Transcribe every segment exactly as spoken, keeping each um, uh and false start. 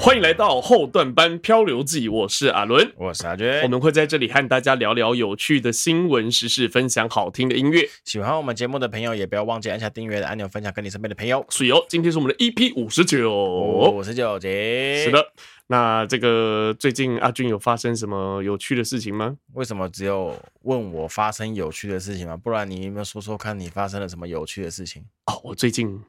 欢迎来到后段班漂流记，我是阿伦，我是阿娟，我们会在这里和大家聊聊有趣的新闻时事，分享好听的音乐。喜欢我们节目的朋友也不要忘记按下订阅的按钮，分享跟你身边的朋友。所以哦，今天是我们的 E P 五十九、哦、五十九集。是的，那这个最近阿俊有发生什么有趣的事情吗？为什么只有问我发生有趣的事情吗？不然你有没有说说看你发生了什么有趣的事情？哦，我最近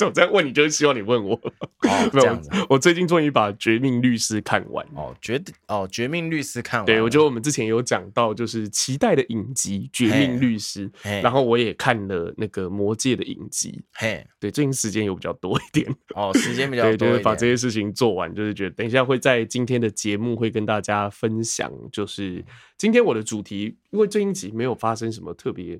我在问你，就是希望你问我。哦，这样子。我最近终于把《绝命律师》看完。哦，绝哦，《绝命律师》看完。对，我觉得我们之前有讲到，就是期待的影集《绝命律师》，然后我也看了那个《魔戒》的影集。嘿，对，最近时间有比较多一点。哦，时间比较多一点。对，就是把这些事情做完，就是觉得等一下会在今天的节目会跟大家分享，就是今天我的主题，因为这一集没有发生什么特别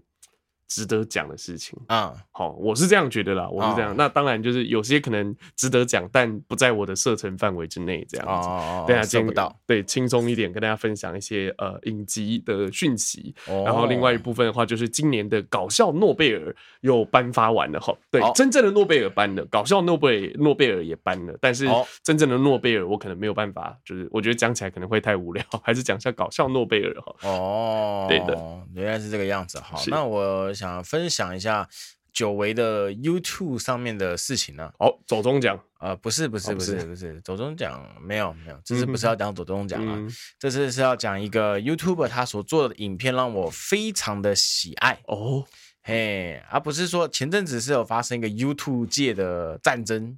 值得讲的事情啊，好、嗯哦，我是这样觉得啦，我是这样。哦、那当然就是有些可能值得讲，但不在我的射程范围之内，这样子。哦，大家见不到，对，轻松一点，跟大家分享一些呃影集的讯息、哦。然后另外一部分的话，就是今年的搞笑诺贝尔又颁发完了哈。对、哦，真正的诺贝尔颁了，搞笑诺贝诺贝尔也颁了，但是真正的诺贝尔我可能没有办法，就是我觉得讲起来可能会太无聊，还是讲一下搞笑诺贝尔哈。哦，对的，原来是这个样子。好，那我想分享一下久违的 YouTube 上面的事情呢、啊。好、哦，走中奖啊、呃，不是不是不是、哦、不是走中奖，没有没有，这次不是要讲走中奖啊、嗯，这次是要讲一个 YouTuber 他所做的影片让我非常的喜爱哦，嘿，而、啊、不是说前阵子是有发生一个 YouTube 界的战争。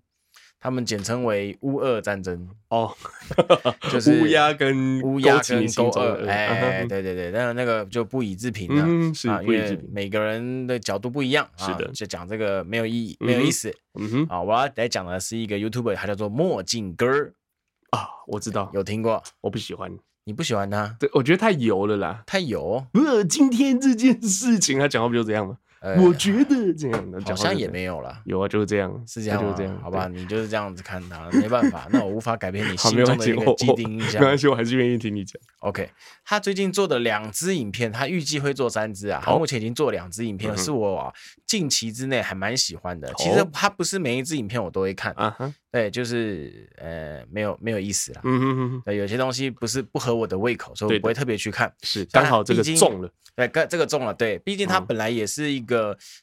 他们简称为乌俄战争哦，就是乌鸦跟乌鸦跟勾二，哎，对对对，但是那个就不以置评了、啊嗯，是不以置评，因为每个人的角度不一样、啊，是的，就讲这个没有意义，没有意思。嗯哼，啊，我要来讲的是一个 YouTuber， 他叫做墨镜哥啊，我知道，有听过，我不喜欢。你不喜欢他？对，我觉得太油了啦，太油。呃，今天这件事情，他讲话不就这样吗？我觉得这样的好像也没有啦，有啊，就是这样，是这样，就是这样，好吧，你就是这样子看他，没办法，那我无法改变你心中的一个既定印象。没关系，我还是愿意听你讲。OK， 他最近做的两支影片，他预计会做三支啊，他目前已经做两支影片，是我、啊、近期之内还蛮喜欢的。其实他不是每一支影片我都会看，哦、对，就是呃没有没有意思啦，嗯哼哼对，有些东西不是不合我的胃口，所以我不会特别去看。是，刚好这个中了，对，这个中了，对，毕竟他本来也是一个。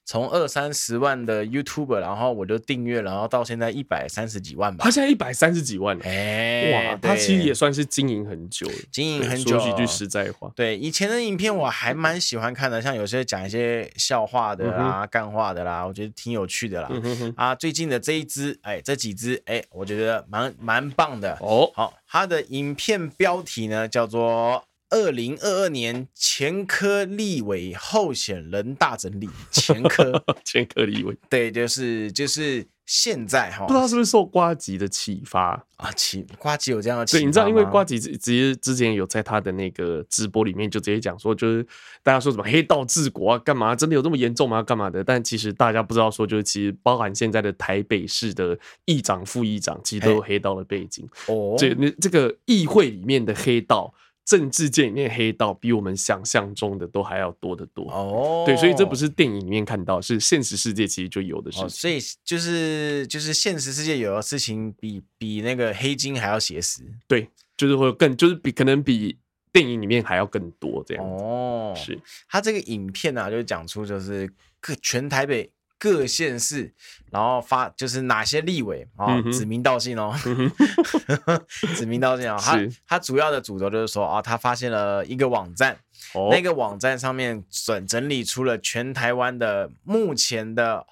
从二三十万的 YouTuber， 然后我就订阅，然后到现在一百三十几万吧。他现在一百三十几万了，哎、欸，哇，他其实也算是经营很久了，经营很久。说几句实在话，对以前的影片我还蛮喜欢看的，像有些讲一些笑话的啦、嗯、干话的啦，我觉得挺有趣的啦。嗯、哼哼啊，最近的这一支，哎，这几支，哎，我觉得蛮蛮棒的哦。好，他的影片标题呢叫做。二零二二年前科立委候选人大整理，前科前科立委，对，就是就是现在哈，不知道是不是受呱吉的启发啊？启呱吉有这样的启发吗？对，你知道，因为呱吉直接之前有在他的那个直播里面就直接讲说，就是大家说什么黑道治国啊，干嘛真的有这么严重吗？干嘛的？但其实大家不知道说，就是其实包含现在的台北市的议长、副议长，其实都有黑道的背景哦。这这个议会里面的黑道。政治界里面黑道比我们想象中的都还要多得多哦，对，所以这不是电影里面看到，是现实世界其实就有的事情。哦、所以就是就是现实世界有的事情比比那个黑金还要写实，对，就是会更就是比可能比电影里面还要更多这样子。哦，是他这个影片啊，就讲出就是各全台北。各县市，然后发就是哪些立委啊、哦嗯，指名道姓哦，嗯、指名道姓哦。他他主要的主轴就是说啊、哦，他发现了一个网站，哦、那个网站上面整整理出了全台湾的目前的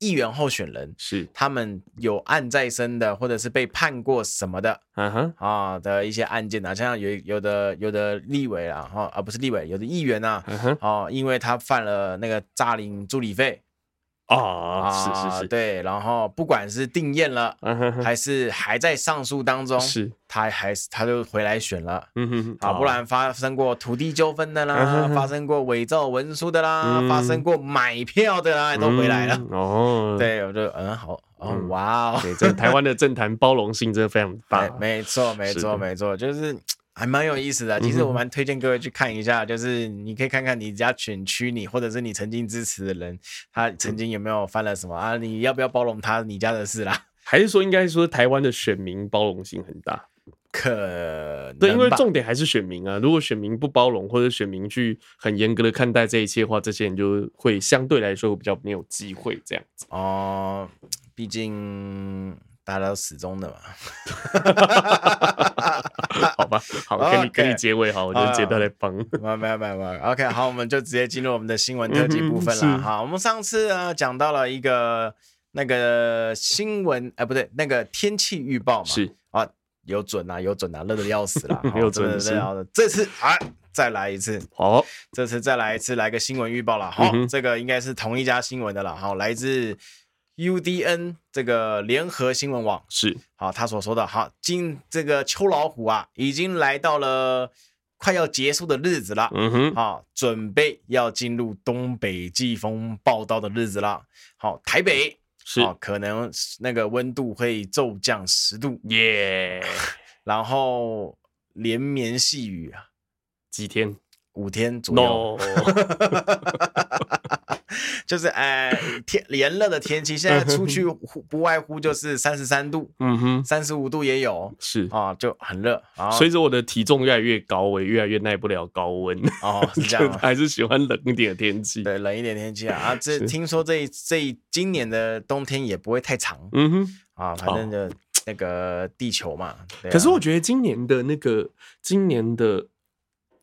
议员候选人，是他们有案在身的，或者是被判过什么的，嗯哼啊、哦、的一些案件啊，像有有的有的立委啊，哈、哦、啊不是立委，有的议员啊、嗯，哦，因为他犯了那个诈领助理费。啊、哦，是是是，对，然后不管是定谳了、嗯哼哼，还是还在上诉当中，是，他还是他就回来选了，嗯哼哼，啊，不然发生过土地纠纷的啦，嗯、哼哼发生过伪造文书的啦，嗯、发生过买票的啦，都回来了，嗯、哦，对，我就嗯好。哦，哇哦，对，这台湾的政坛包容性真的非常大，没错，没错，没错，就是。还蛮有意思的，其实我蛮推荐各位去看一下、嗯，就是你可以看看你家选区你或者是你曾经支持的人，他曾经有没有犯了什么啊？你要不要包容他你家的事啦？还是说应该说台湾的选民包容性很大？可能吧，对，因为重点还是选民啊。如果选民不包容，或者选民去很严格的看待这一切的话，这些人就会相对来说会比较没有机会这样子。哦，毕竟大家都始终的嘛。好吧，好，跟你、okay. 跟你结尾好，我就接到来帮。没没没没 ，OK， 好，我们就直接进入我们的新闻特辑部分啦。嗯、好，我们上次啊讲到了一个那个新闻，哎、呃，不对，那个天气预报嘛，是啊。有准啊，有准啊，热的要死啦！有准是，这次啊，再来一次。好，这次再来一次，来个新闻预报啦。好、嗯，这个应该是同一家新闻的啦。好，来自 U D N 这个联合新闻网是。好，他所说的，好，今这个秋老虎啊，已经来到了快要结束的日子了。嗯哼，好，准备要进入东北季风报道的日子了。好，台北。是、哦，可能那个温度会骤降十度，耶、yeah ！然后连绵细雨啊，几天？五天左右。No. 就是哎、呃，天炎热的天气，现在出去不外乎就是三十三度，嗯哼，三十五度也有，是啊，就很热。随着我的体重越来越高，我也越来越耐不了高温哦，是这样，还是喜欢冷一点的天气。对，冷一点天气啊，啊，这听说这这今年的冬天也不会太长，嗯哼，啊，反正就那个地球嘛。啊、可是我觉得今年的那个，今年的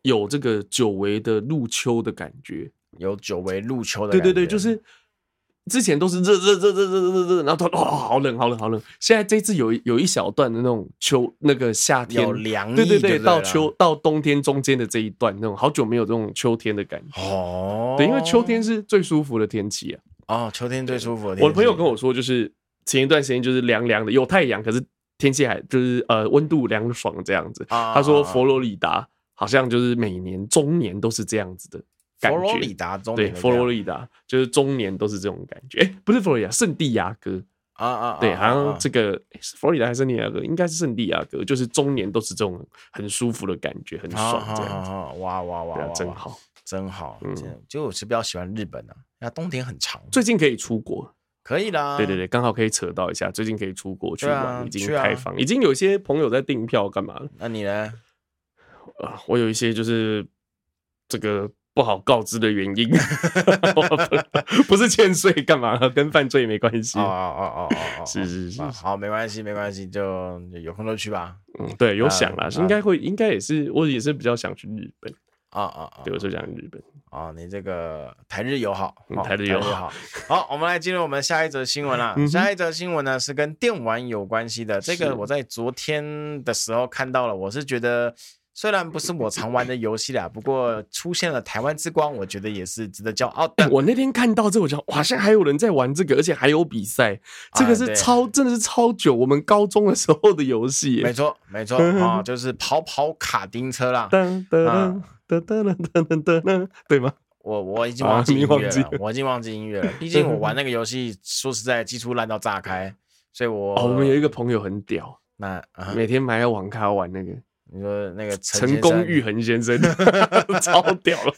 有这个久违的入秋的感觉。有久违入秋的感觉，对对对，就是之前都是热热热热热热热，然后突然哦，好冷好冷好冷。现在这次有有一小段的那种秋，那个夏天有凉意，对对对，到秋到冬天中间的这一段，那种好久没有这种秋天的感觉哦。对，因为秋天是最舒服的天气啊。哦，秋天最舒服的天气。我的朋友跟我说，就是前一段时间就是凉凉的，有太阳，可是天气还就是呃温度凉爽这样子。哦、他说佛罗里达好像就是每年中年都是这样子的。佛罗里达中年，对，佛罗里达就是中年都是这种感觉。欸、不是佛罗里达，圣地亚哥啊啊，对，好像这个、欸、佛罗里达还是圣地亚哥，应该是圣地亚哥，就是中年都是这种很舒服的感觉，很爽这样子。啊啊啊、哇哇哇，啊、真好，真好。嗯，就我是比较喜欢日本啊，那冬天很长，最近可以出国。可以啦，对对对，刚好可以扯到一下，最近可以出国去玩，啊、已经开放、啊，已经有些朋友在订票干嘛了。那你呢？啊，我有一些就是这个。不好告知的原因，不是欠税干嘛？跟犯罪没关系。哦哦哦哦，是是是，好，没关系没关系，就有空就去吧。嗯，对，有想啦，应该会，应该也是，我也是比较想去日本。啊啊啊！对，我是想去日本。哦，你这个台日友好，台日友好。好，我们来进入我们下一则新闻啦。下一则新闻呢是跟电玩有关系的，这个我在昨天的时候看到了，我是觉得。虽然不是我常玩的游戏啦，不过出现了台湾之光，我觉得也是值得骄傲的。我那天看到这，我觉得哇，现在还有人在玩这个，而且还有比赛，这个是超、啊、真的是超久我们高中的时候的游戏耶。没错，没错啊、哦，就是跑跑卡丁车啦。噔噔噔噔噔噔噔，对吗？我我已经忘记音乐了，啊、我已经忘记音乐了。毕竟我玩那个游戏，说实在，技术烂到炸开，所以我、哦、我们有一个朋友很屌，那、啊、每天买网咖玩那个。你说那个成功玉恒先生超屌了，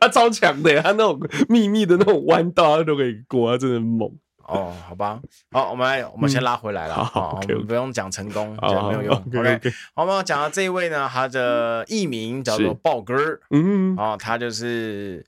他超强的，他那种秘密的那种弯道他都可以过，他真的猛哦。好吧，好，我们来，我们先拉回来了，嗯、好， okay, okay. 我们不用讲成功，没有用。Okay, okay. 好，我们要讲到这一位呢，他的艺名叫做豹哥，嗯，哦，他就是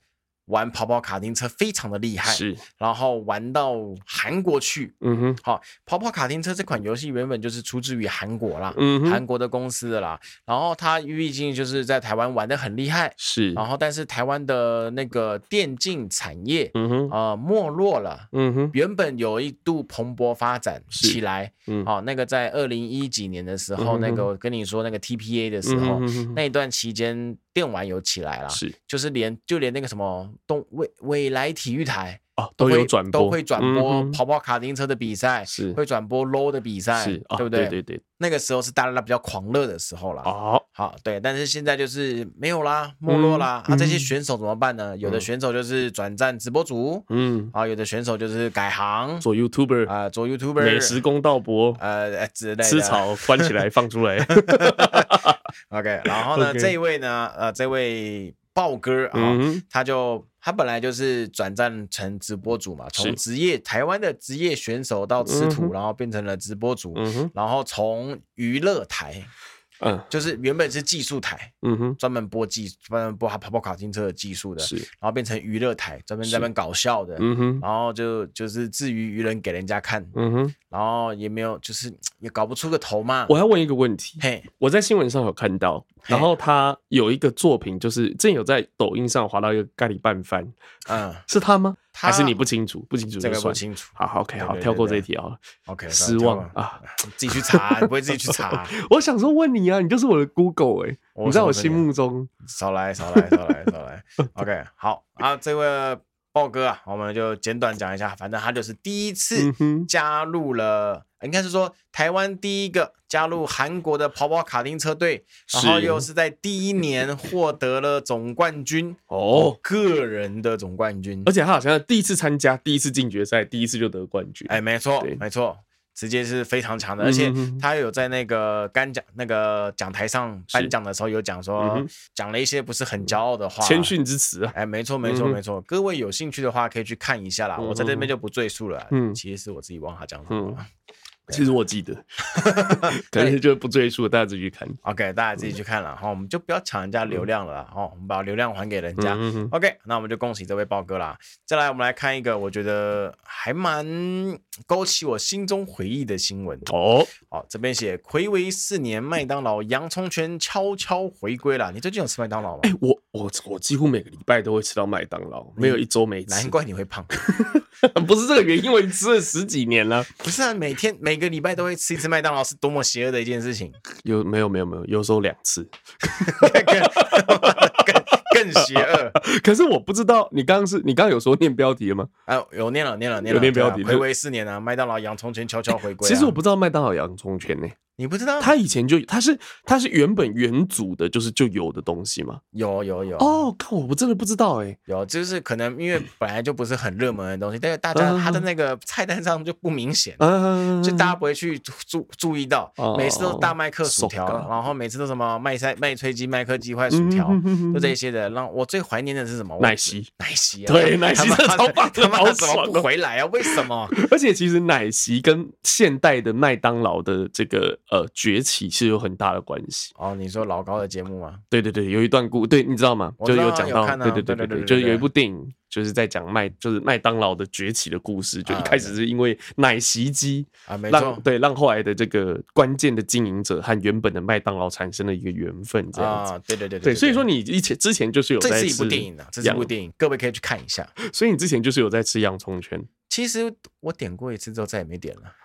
玩跑跑卡丁车非常的厉害，是，然后玩到韩国去，嗯哼，好、哦，跑跑卡丁车这款游戏原本就是出自于韩国啦，嗯，韩国的公司的啦，然后他毕竟就是在台湾玩得很厉害，是，然后但是台湾的那个电竞产业，嗯哼，呃，没落了，嗯哼，原本有一度蓬勃发展起来，嗯，好、哦，那个在二零一几年的时候，嗯、那个我跟你说那个 T P A 的时候，嗯、那一段期间。电玩有起来啦，是，就是连就连那个什么东未未来体育台、啊、都有转播，都会转播跑跑卡丁车的比赛，是会转播 low 的比赛，是、啊，对不对？对对对，那个时候是大家比较狂热的时候啦。哦，好，对，但是现在就是没有啦，没落啦、嗯、啊，这些选手怎么办呢？有的选手就是转战直播主，嗯，啊，有的选手就是改行做 YouTuber 啊、呃，做 YouTuber 美食公道博，呃，之类的，吃草关起来放出来。OK， 然后呢，okay. 这一位呢，呃，这位豹哥啊、哦嗯，他就他本来就是转战成直播主嘛，从职业台湾的职业选手到吃土、嗯，然后变成了直播主，嗯、然后从娱乐台。嗯，就是原本是技术台，嗯哼，专门播技，专门播他跑跑卡丁车的技术的，是，然后变成娱乐台，专门在那边搞笑的，嗯哼，然后就就是至于娱人给人家看，嗯哼，然后也没有，就是也搞不出个头嘛。我要问一个问题，嘿，我在新闻上有看到，然后他有一个作品，就是之前有在抖音上滑到一个咖喱拌饭，嗯，是他吗？还是你不清楚？不清楚就算，这个不清楚。好 ，OK， 好，跳过这一题啊。OK， 失望啊，自己去查，你不会自己去查。我想说问你啊，你就是我的 Google 哎、欸，你在我心目中。少来，少来，少来，少来。OK， 好啊，这位豹哥啊，我们就简短讲一下，反正他就是第一次加入了，嗯、应该是说台湾第一个加入韩国的跑跑卡丁车队，然后又是在第一年获得了总冠军哦，个人的总冠军，而且他好像第一次参加，第一次进决赛，第一次就得冠军，哎，没错，没错。直接是非常强的，而且他有在那个颁奖那个讲台上颁奖的时候有讲说，讲了一些不是很骄傲的话，谦逊之词啊。哎，没错没错没错，各位有兴趣的话可以去看一下啦，我在这边就不赘述了。嗯，其实是我自己忘他讲什么了。其实我记得，但是就不赘述，大家自己去看。OK， 大家自己去看了哈，我们就不要抢人家流量了哈，我们把流量还给人家。OK， 那我们就恭喜这位豹哥啦。再来，我们来看一个我觉得还蛮勾起我心中回忆的新闻哦。哦，这边写睽违四年，麦当劳洋葱圈悄悄回归啦。你最近有吃麦当劳吗？哎、欸，我我我几乎每个礼拜都会吃到麦当劳，没有一周没吃。难怪你会胖，不是这个原因，我吃了十几年了。不是啊，每天每。一个礼拜都会吃一次麦当劳是多么邪恶的一件事情。有没有没有没有，有时候两次更，更邪恶。可是我不知道，你刚刚是你刚刚有说念标题了吗？啊，有念了念了念了，有念标题。睽违四年啊，麦当劳洋葱圈悄悄回归、啊欸。其实我不知道麦当劳洋葱圈呢、欸。你不知道他以前就他是他是原本原祖的，就是就有的东西吗？有有有哦，看我真的不知道哎、欸，有就是可能因为本来就不是很热门的东西，但是大家、嗯、他的那个菜单上就不明显，嗯、就大家不会去 注, 注意到、嗯，每次都大麦克薯条，哦、然后每次都什么麦塞麦脆鸡、麦克鸡块薯条，嗯、就这些的。让我最怀念的是什么？奶昔奶昔啊，对奶昔真的超棒的，他妈怎么不回来啊？为什么？而且其实奶昔跟现代的麦当劳的这个。呃，崛起是有很大的关系哦。你说老高的节目吗？对对对，有一段故，对，你知道吗？就有讲到，对对对对对，就是有一部电影，就是在讲麦，就是麦当劳的崛起的故事。就一开始是因为奶昔机啊，没错，对，让后来的这个关键的经营者和原本的麦当劳产生了一个缘分，这样子。啊，对对对对，所以说你以前之前就是有在吃，这是一部电影啊，这是一部电影，各位可以去看一下。所以你之前就是有在吃洋葱圈。其实我点过一次之后再也没点了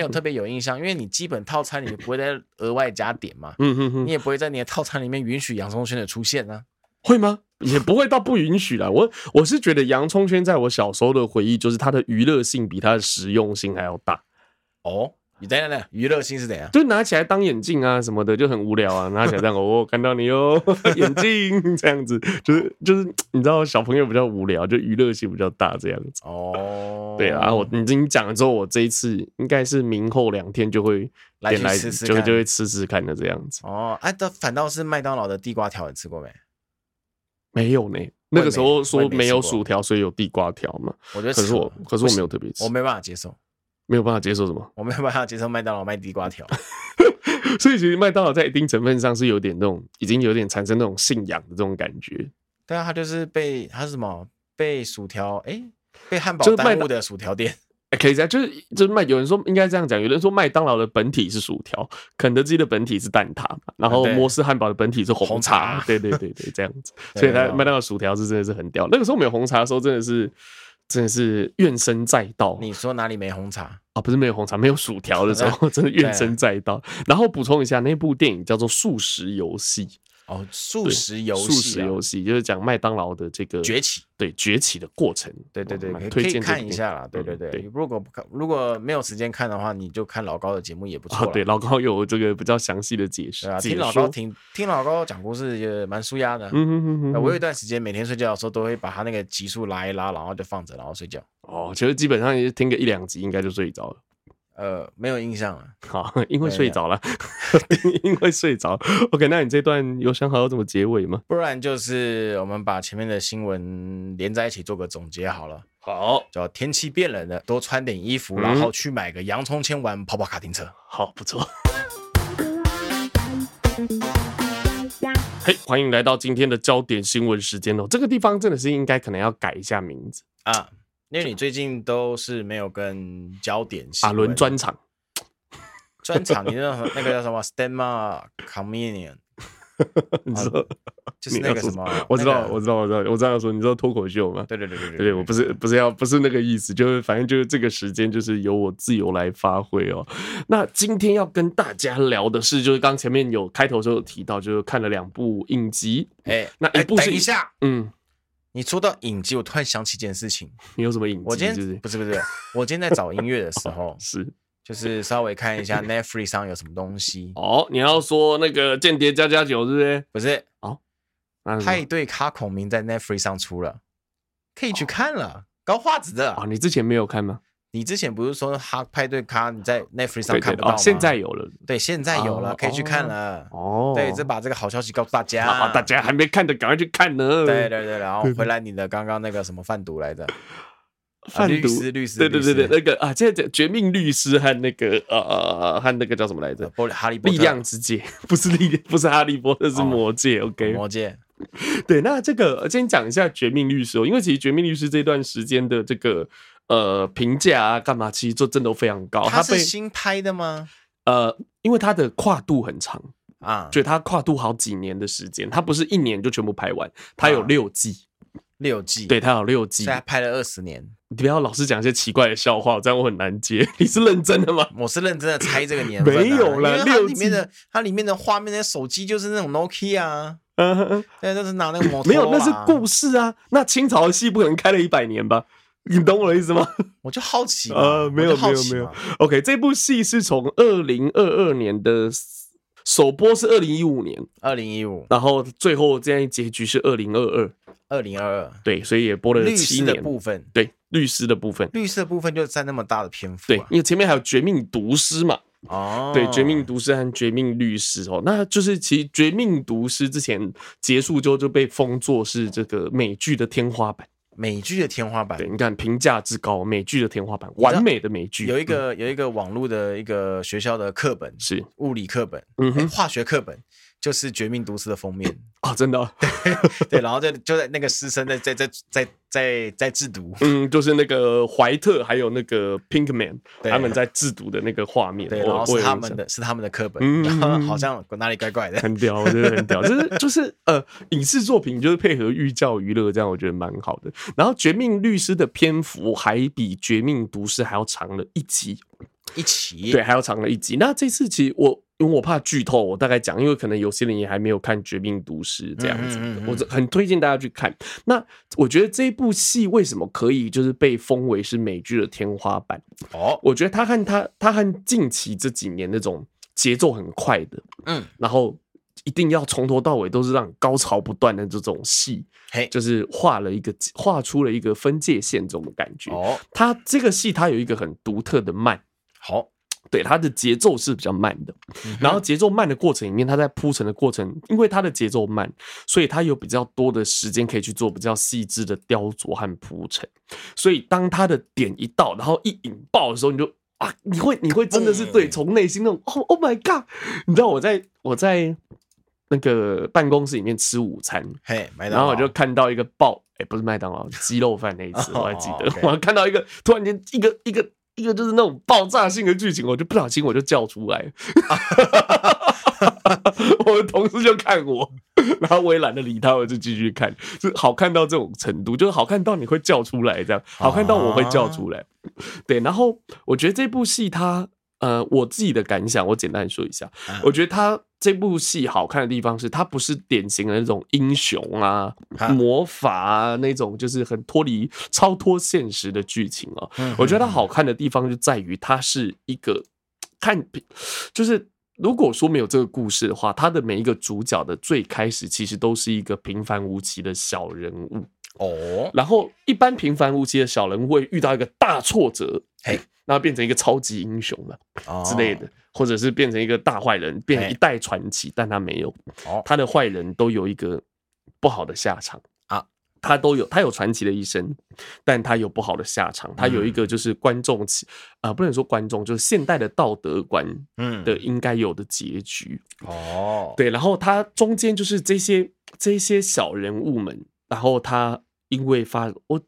有特别有印象，因为你基本套餐你不会再额外加点嘛，嗯哼哼，你也不会在你的套餐里面允许洋葱圈的出现啊，会吗？也不会到不允许啦，我我是觉得洋葱圈在我小时候的回忆就是它的娱乐性比它的实用性还要大哦。你等等等，娱乐性是怎样？就拿起来当眼镜啊什么的，就很无聊啊。拿起来这样，哦，看到你哦，眼镜这样子，就是就是，你知道小朋友比较无聊，就娱乐性比较大这样子。哦，对啊，我你你讲了之后，我这一次应该是明后两天就会点来吃吃看，就就会吃吃看的这样子。哦，哎、啊，但反倒是麦当劳的地瓜条，你吃过没？没有呢。那个时候说没有薯条，所以有地瓜条嘛。我觉得可是我可是我没有特别吃，我没办法接受。没有办法接受什么？我没有办法接受麦当劳卖地瓜条，所以其实麦当劳在一定成分上是有点那种，已经有点产生那种信仰的这种感觉。对啊，它就是被它是什么？被薯条哎、欸，被汉堡耽误的薯条店。可以这样，就是就是麦，有人说应该这样讲，有人说麦当劳的本体是薯条，肯德基的本体是蛋挞，然后摩斯汉堡的本体是红茶。对对对对，这样子。所以它麦当劳薯条是真的是很屌。那个时候没有红茶的时候，真的是。真的是怨声载道。你说哪里没红茶啊？不是没有红茶，没有薯条的时候，真的怨声载道。然后补充一下，那部电影叫做《素食游戏》哦，素食游戏、啊，素食游戏就是讲麦当劳的这个崛起，对崛起的过程，对对对，可以看一下啦，对对对。嗯、如果不看，如果没有时间看的话，你就看老高的节目也不错、哦。对，老高有这个比较详细的解释、啊，听老高听听老高讲故事也蛮舒压的。嗯哼哼哼、呃。我有一段时间每天睡觉的时候都会把他那个集数拉一拉，然后就放着，然后睡觉。哦，其实基本上也听个一两集应该就睡着了。呃，没有印象了。好，因为睡着了，因为睡着。OK， 那你这段有想好要怎么结尾吗？不然就是我们把前面的新闻连在一起做个总结好了。好，叫天气变冷了，多穿点衣服，嗯、然后去买个洋葱圈玩跑跑卡丁车。好，不错。嘿，欢迎来到今天的焦点新闻时间哦。这个地方真的是应该可能要改一下名字啊。因为你最近都是没有跟焦点新闻阿伦专场，专场你那那个叫什么 stand up comedian， 你知道就是那个什么，我知道我知道我知道我知道说你知道脱口秀吗？对对对对对对，我不是不是要不是那个意思，就是反正就是这个时间就是由我自由来发挥哦。那今天要跟大家聊的是，就是刚前面有开头的时候提到，就是看了两部影集，哎，那一部是等一下，嗯。你说到影集，我突然想起一件事情。你有什么影集？我今天不是不是，我今天在找音乐的时候，是就是稍微看一下 Netflix 上有什么东西。哦，你要说那个《间谍加加九》是不是？不是哦，派对咖孔明在 Netflix 上出了，可以去看了，哦、高画质的啊、哦！你之前没有看吗？你之前不是说哈派对咖你在 Netflix 上看不到吗？对对对、哦、现在有了，对，现在有了，啊、可以去看了。哦，对，这把这个好消息告诉大家，啊、大家还没看的赶快去看呢。对对对，然后回来你的刚刚那个什么贩毒来着？贩毒、啊、律师律师，对对对对，那个啊，这这绝命律师和那个呃和那个叫什么来着？哈利波特力量之戒不是力不是哈利波特是魔戒、哦、，OK 魔戒。对，那这个先讲一下绝命律师哦，因为其实绝命律师这段时间的这个。呃，评价啊，干嘛？其实就真的都非常高。它是新拍的吗？呃，因为它的跨度很长啊，所以它跨度好几年的时间，它不是一年就全部拍完，它有六季，啊、六季，对，它有六季，所以它拍了二十年。你不要老是讲一些奇怪的笑话，这样我很难接。你是认真的吗？我是认真的猜这个年份、啊，没有了。它里面的它里面的画面的手机就是那种 Nokia 啊。嗯，对，就是拿那个摩托、啊、没有，那是故事啊。那清朝的戏不可能开了一百年吧？你懂我的意思吗？我就好奇呃，没有没有没有。OK， 这部戏是从二零二二年的首播是二零一五年，二零一五，然后最后这样结局是二零二二，二零二二，对，所以也播了七年。律师的部分，对，律师的部分，律师的部分就占那么大的篇幅、啊，对，因为前面还有《绝命毒师》嘛。哦、oh ，对，《绝命毒师》和《绝命律师》哦，那就是其实《绝命毒师》之前结束之后就被封作是这个美剧的天花板。美剧的天花板，对，你看评价之高，美剧的天花板，完美的美剧。有一个、嗯、有一个网络的一个学校的课本，是物理课本，嗯、欸，化学课本，就是《绝命毒师》的封面哦，真的、哦，对对，然后就就在那个师生在在在在在在制毒，嗯，就是那个怀特还有那个 Pinkman 他们在制毒的那个画面，对，然后是他们的是他们的课本，嗯、然后好像哪里怪怪的，很屌，我觉得很屌，就是就是呃，影视作品就是配合寓教于乐，这样我觉得蛮好的。然后《绝命律师》的篇幅还比《绝命毒师》还要长了一集，一集，对，还要长了一集。那这次其实我。因为我怕剧透，我大概讲，因为可能有些人也还没有看《绝命毒师》这样子，我很推荐大家去看。那我觉得这部戏为什么可以就是被封为是美剧的天花板？哦，我觉得它和它它和近期这几年那种节奏很快的，嗯，然后一定要从头到尾都是让你高潮不断的这种戏，就是画了一个画出了一个分界线这种感觉。哦，它这个戏它有一个很独特的慢，好。对，它的节奏是比较慢的，然后节奏慢的过程里面，它在铺陈的过程，因为它的节奏慢，所以它有比较多的时间可以去做比较细致的雕琢和铺陈。所以当它的点一到，然后一引爆的时候，你就啊，你会你会真的是对从内心那种 oh, oh my god， 你知道我在我在那个办公室里面吃午餐，嘿，然后我就看到一个爆，哎、欸，不是麦当劳，鸡肉饭那一次我还记得， oh, okay. 我看到一个突然间一个一个。一个就是那种爆炸性的剧情，我就不小心我就叫出来，我的同事就看我，然后我也懒得理他，我就继续看，就好看到这种程度，就是好看到你会叫出来这样，好看到我会叫出来。对，然后我觉得这部戏它呃，我自己的感想，我简单说一下。嗯、我觉得他这部戏好看的地方是，他不是典型的那种英雄啊、嗯、魔法啊那种，就是很脱离、超脱现实的剧情啊。嗯、我觉得他好看的地方就在于，它是一个看，就是如果说没有这个故事的话，他的每一个主角的最开始其实都是一个平凡无奇的小人物哦。然后，一般平凡无奇的小人物会遇到一个大挫折，嘿。那变成一个超级英雄了之类的，或者是变成一个大坏人，变成一代传奇，但他没有，他的坏人都有一个不好的下场啊，他都有，他有传奇的一生，但他有不好的下场，他有一个就是观众啊，不能说观众，就是现代的道德观的应该有的结局哦，对，然后他中间就是这些这些小人物们，然后他因为发我。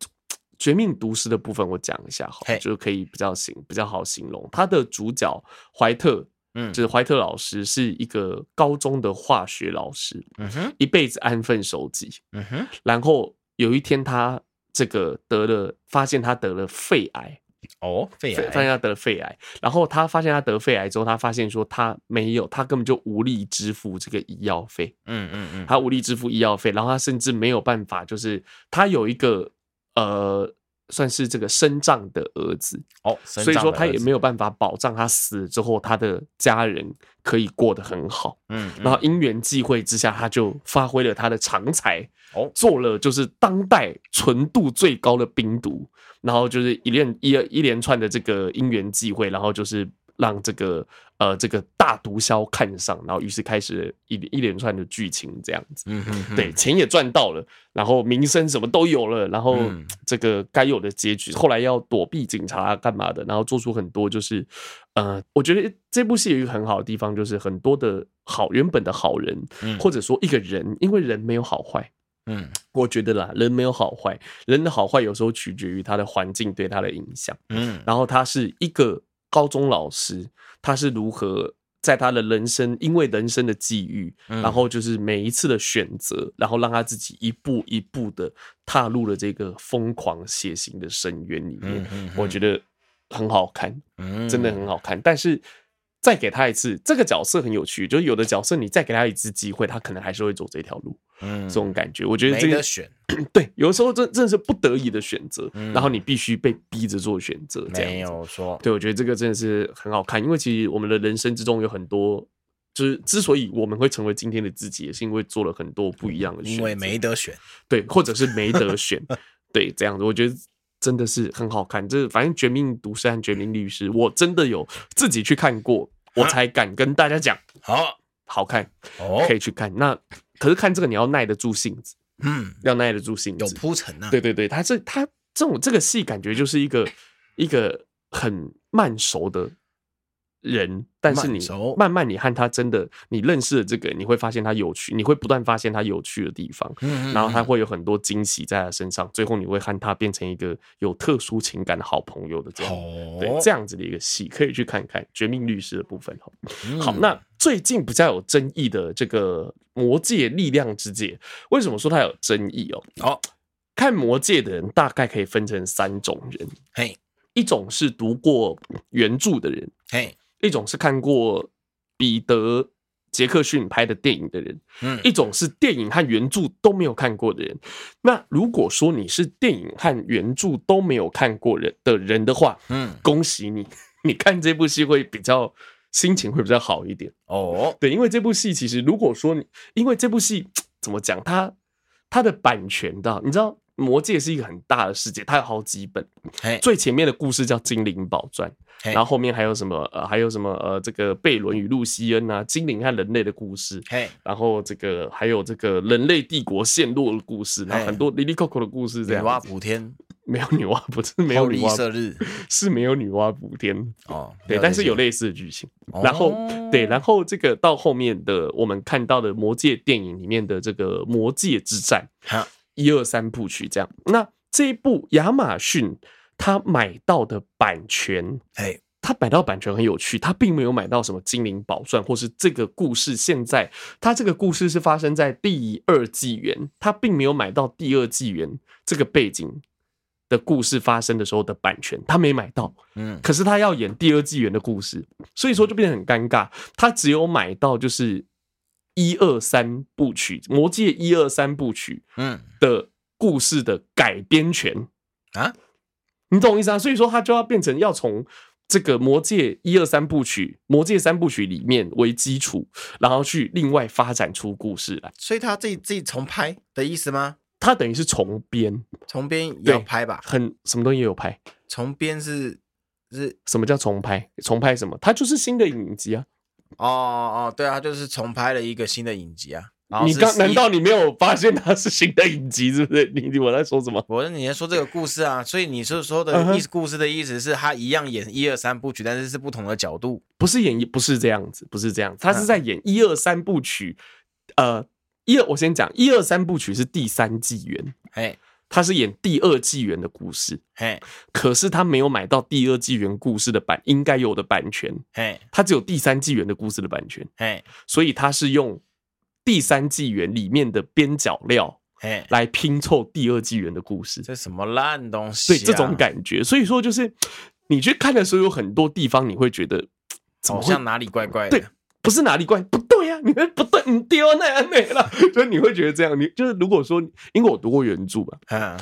绝命毒师的部分我讲一下好，就是可以比较形比较好形容。他的主角怀特，嗯，就是怀特老师是一个高中的化学老师，嗯哼，一辈子安分守己，嗯哼。然后有一天他这个得了，发现他得了肺癌，哦，肺癌，发现他得了肺癌。然后他发现他得肺癌之后，他发现说他没有，他根本就无力支付这个医药费，嗯嗯嗯，他无力支付医药费，然后他甚至没有办法，就是他有一个。呃，算是这个身障的儿子哦，所以说他也没有办法保障他死了之后他的家人可以过得很好。嗯，然后因缘际会之下，他就发挥了他的长才，哦，做了就是当代纯度最高的冰毒，然后就是一连一一连串的这个因缘际会，然后就是让这个呃这个大毒枭看上，然后于是开始一一连串的剧情这样子。嗯哼哼，对，钱也赚到了，然后名声什么都有了，然后这个该有的结局，后来要躲避警察干嘛的，然后做出很多就是呃，我觉得这部戏有一个很好的地方，就是很多的好原本的好人，嗯，或者说一个人，因为人没有好坏。嗯，我觉得啦，人没有好坏，人的好坏有时候取决于他的环境对他的影响。嗯，然后他是一个。高中老师他是如何在他的人生，因为人生的际遇，然后就是每一次的选择，然后让他自己一步一步的踏入了这个疯狂血腥的深渊里面，我觉得很好看，真的很好看。但是再给他一次，这个角色很有趣，就是有的角色你再给他一次机会，他可能还是会走这条路，这种感觉，我觉得这个选对，有的时候真真的是不得已的选择，嗯，然后你必须被逼着做选择，没有错。对，我觉得这个真的是很好看，因为其实我们的人生之中有很多，就是之所以我们会成为今天的自己，也是因为做了很多不一样的选择，因为没得选，对，或者是没得选，对，这样子，我觉得。真的是很好看，这反正《绝命毒师》和《绝命律师》，我真的有自己去看过，我才敢跟大家讲，好好看，可以去看。那可是看这个你要耐得住性子，嗯，要耐得住性子，有铺陈啊。对对对，它这它这种这个戏感觉就是一个一个很慢熟的人，但是你慢慢你和他真的你认识了这个，你会发现他有趣，你会不断发现他有趣的地方，然后他会有很多惊喜在他身上，最后你会和他变成一个有特殊情感的好朋友的这样，对，这样子的一个戏可以去看看《绝命律师》的部分。好，那最近比较有争议的这个《魔戒力量之戒》，为什么说它有争议哦？好，看《魔戒》的人大概可以分成三种人，嘿，一种是读过原著的人，嘿。一种是看过彼得杰克逊拍的电影的人，一种是电影和原著都没有看过的人。那如果说你是电影和原著都没有看过的人的话，恭喜你，你看这部戏会比较心情会比较好一点哦。对，因为这部戏其实如果说你，因为这部戏怎么讲，它它的版权的，你知道。魔戒是一个很大的世界，它有好几本。最前面的故事叫《精灵宝钻》，然后后面还有什么？呃、还有什么？呃，这个贝伦与露西恩啊，精灵和人类的故事。然后这个还有这个人类帝国陷落的故事，然后很多 Lily Coco 的故事这样。女娲补天没有女娲补天，是没有女娲是没有女娲补天哦。对，但是有类似的剧情。哦，然后对，然后这个到后面的我们看到的魔戒电影里面的这个《魔戒之战》。一二三部曲这样，那这一部亚马逊他买到的版权，哎，他买到版权很有趣，他并没有买到什么精灵宝钻，或是这个故事现在，他这个故事是发生在第二纪元，他并没有买到第二纪元这个背景的故事发生的时候的版权他没买到，嗯，可是他要演第二纪元的故事，所以说就变得很尴尬。他只有买到就是一二三部曲，魔戒一二三部曲的故事的改编权啊，你懂我意思啊？所以说他就要变成要从这个魔戒一二三部曲、魔戒三部曲里面为基础，然后去另外发展出故事来。所以他自己自己重拍的意思吗？他等于是重编，重编也有拍吧？很什么东西也有拍。重编是是什么叫重拍？重拍什么？它就是新的影集啊！哦哦，对啊，它就是重拍了一个新的影集啊！你刚难道你没有发现它是新的影集，是不是？你我在说什么？我说你在说这个故事啊，所以你是说的意思，故事的意思是他一样演一二三部曲，但是是不同的角度，不是演不是这样子，不是这样子，他是在演一二三部曲，呃。一二，我先讲一二三部曲是第三纪元，哎，他是演第二纪元的故事，哎，可是他没有买到第二纪元故事的版应该有的版权，哎，他只有第三纪元的故事的版权，哎，所以他是用第三纪元里面的边角料，哎，来拼凑第二纪元的故事，这什么烂东西？对，这种感觉，所以说就是你去看的时候，有很多地方你会觉得好像哪里怪怪的，对，不是哪里怪不。你会不对，你丢那样没了，所以你会觉得这样。你就是如果说，因为我读过原著吧，嗯，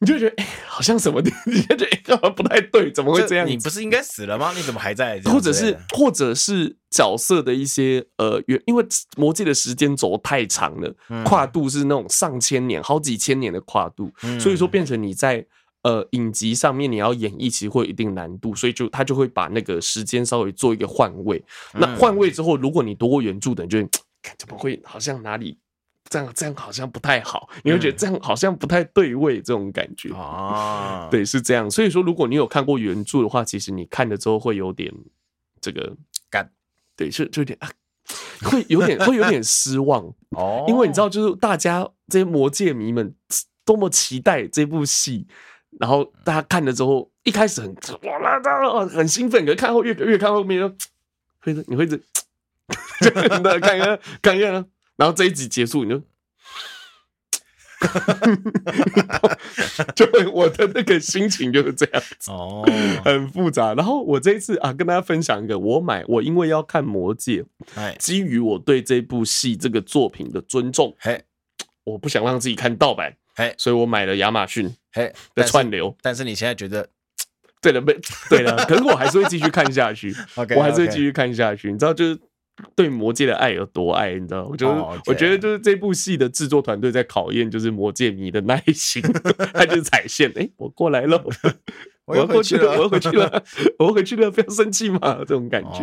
你就觉得哎、欸，好像什么，你就觉得好像不太对，怎么会这样？你不是应该死了吗？你怎么还在？或者是，或者是角色的一些呃，因为魔戒的时间轴太长了，跨度是那种上千年、好几千年的跨度，所以说变成你在。呃，影集上面你要演绎其实会有一定难度，所以就他就会把那个时间稍微做一个换位。那换位之后，如果你读过原著的，你就看怎么会好像哪里这样，这样好像不太好，你会觉得这样好像不太对味，这种感觉啊，对，是这样。所以说，如果你有看过原著的话，其实你看了之后会有点这个干，对，就就有点啊。会有点会有点失望哦，因为你知道，就是大家这些魔戒迷们多么期待这部戏。然后大家看了之后，一开始很哇啦啦很兴奋，可是看后越越看后面，会你会一直就看看看一看，然后这一集结束你就，就我的那个心情就是这样子哦，很复杂。然后我这一次啊，跟大家分享一个，我买我因为要看《魔戒》，基于我对这部戏这个作品的尊重，我不想让自己看盗版。Hey, 所以我买了亚马逊的串流，但是你现在觉得对了，对了，可是我还是会继续看下去，okay, 我还是会继续看下去。Okay. 你知道，就是对魔戒的爱有多爱，你知道？我觉得， oh, okay. 我觉得就是这部戏的制作团队在考验，就是魔戒迷的耐心，他就是踩线，哎、欸，我过来了。我要回去了，我要回去了，我要回去了，不要生气嘛，这种感觉。